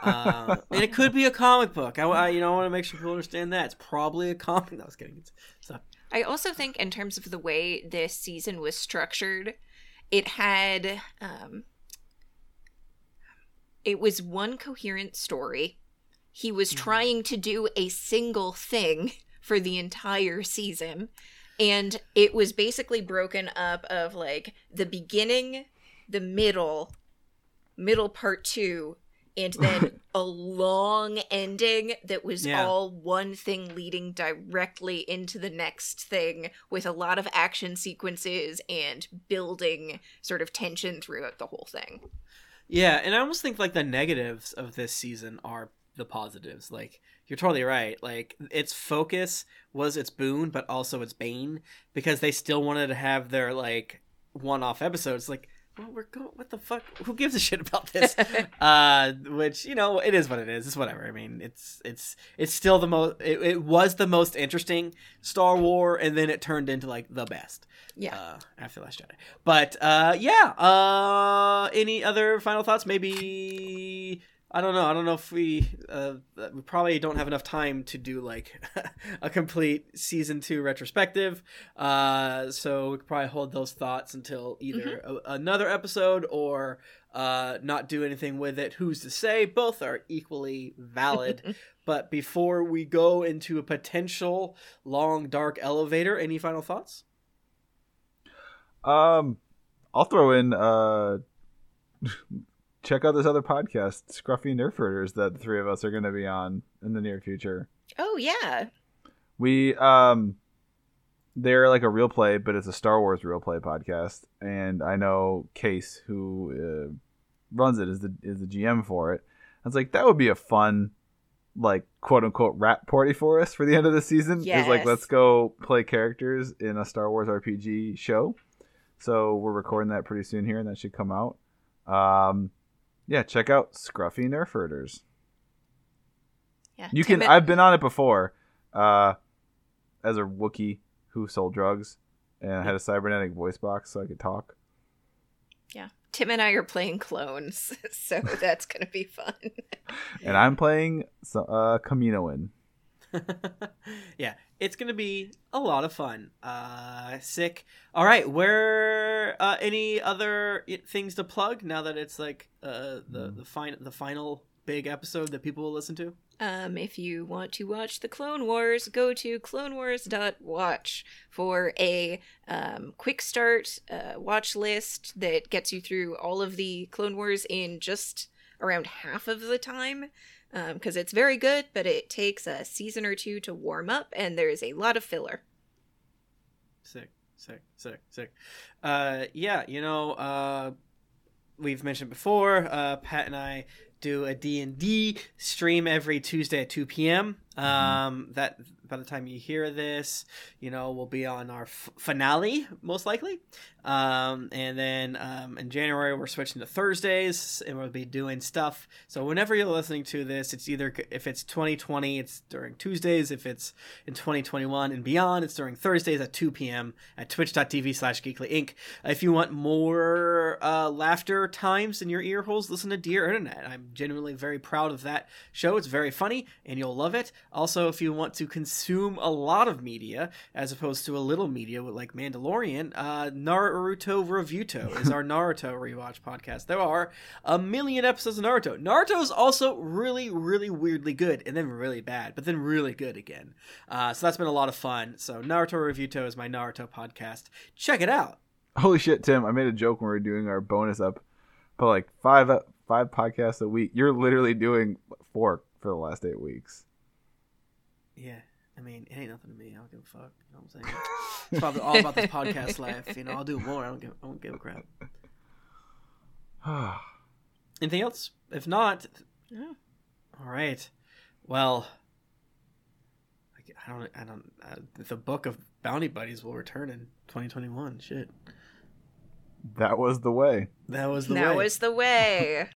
Uh, and it could be a comic book. I, I you know, I want to make sure people understand that. It's probably a comic. No, I was kidding. So. I also think in terms of the way this season was structured, it had... Um, It was one coherent story. He was trying to do a single thing for the entire season. And it was basically broken up of like the beginning, the middle, middle part two, and then a long ending that was yeah. all one thing leading directly into the next thing with a lot of action sequences and building sort of tension throughout the whole thing. Yeah, and I almost think, like, the negatives of this season are the positives. Like, you're totally right. Like, its focus was its boon, but also its bane, because they still wanted to have their, like, one-off episodes. Like, well, we're going, what the fuck? Who gives a shit about this? uh, which, you know, it is what it is. It's whatever. I mean, it's it's it's still the most, it, it was the most interesting Star Wars, and then it turned into, like, the best. Yeah. Uh, after Last Jedi. But, uh, yeah. Uh, any other final thoughts? Maybe I don't know. I don't know if we uh, we probably don't have enough time to do like a complete season two retrospective. Uh, so we could probably hold those thoughts until either mm-hmm. a- another episode or uh, not do anything with it. Who's to say? Both are equally valid. But before we go into a potential long dark elevator, any final thoughts? Um, I'll throw in. Uh... Check out this other podcast, Scruffy Nerf Herders, that the three of us are going to be on in the near future. Oh, yeah. We, um, they're like a real play, but it's a Star Wars real play podcast. And I know Case, who uh, runs it, is the is the G M for it. I was like, that would be a fun, like, quote unquote, rap party for us for the end of the season. Yes. It's like, let's go play characters in a Star Wars R P G show. So we're recording that pretty soon here, and that should come out. Um, Yeah, check out Scruffy Nerf Herders. Yeah, you can. It. I've been on it before, uh, as a Wookiee who sold drugs, and I had a cybernetic voice box so I could talk. Yeah, Tim and I are playing clones, so that's gonna be fun. And I'm playing uh, Kaminoan. Yeah, it's gonna be a lot of fun. Uh, sick. All right, where uh, any other things to plug now that it's like uh, the the final the final big episode that people will listen to? Um, if you want to watch the Clone Wars, go to clone wars dot watch for a um, quick start uh, watch list that gets you through all of the Clone Wars in just around half of the time. Because um, it's very good, but it takes a season or two to warm up, and there is a lot of filler. Sick, sick, sick, sick. Uh, yeah, you know, uh, we've mentioned before, uh, Pat and I do a D and D stream every Tuesday at two p.m. Um, mm-hmm. That by the time you hear this, you know, we'll be on our f- finale, most likely. Um, and then um, in January, we're switching to Thursdays and we'll be doing stuff. So whenever you're listening to this, it's either if it's twenty twenty, it's during Tuesdays. If it's in twenty twenty-one and beyond, it's during Thursdays at two p.m. at twitch dot t v slash geekly inc. If you want more uh, laughter times in your ear holes, listen to Dear Internet. I'm genuinely very proud of that show. It's very funny and you'll love it. Also, if you want to consume a lot of media as opposed to a little media with like Mandalorian, uh, Naruto Revuto is our Naruto rewatch podcast. There are a million episodes of Naruto. Naruto is also really, really weirdly good and then really bad, but then really good again. Uh, so that's been a lot of fun. So Naruto Revuto is my Naruto podcast. Check it out. Holy shit, Tim. I made a joke when we were doing our bonus up, but like five, uh, five podcasts a week. You're literally doing four for the last eight weeks. Yeah, I mean, it ain't nothing to me. I don't give a fuck. You know what I'm saying? It's probably all about this podcast life. You know, I'll do more. I don't give, I don't give a crap. Anything else? If not, yeah. All right. Well, I don't. I don't. I, the book of Bounty Buddies will return in twenty twenty-one. Shit. That was the way. That was the that way. That was the way.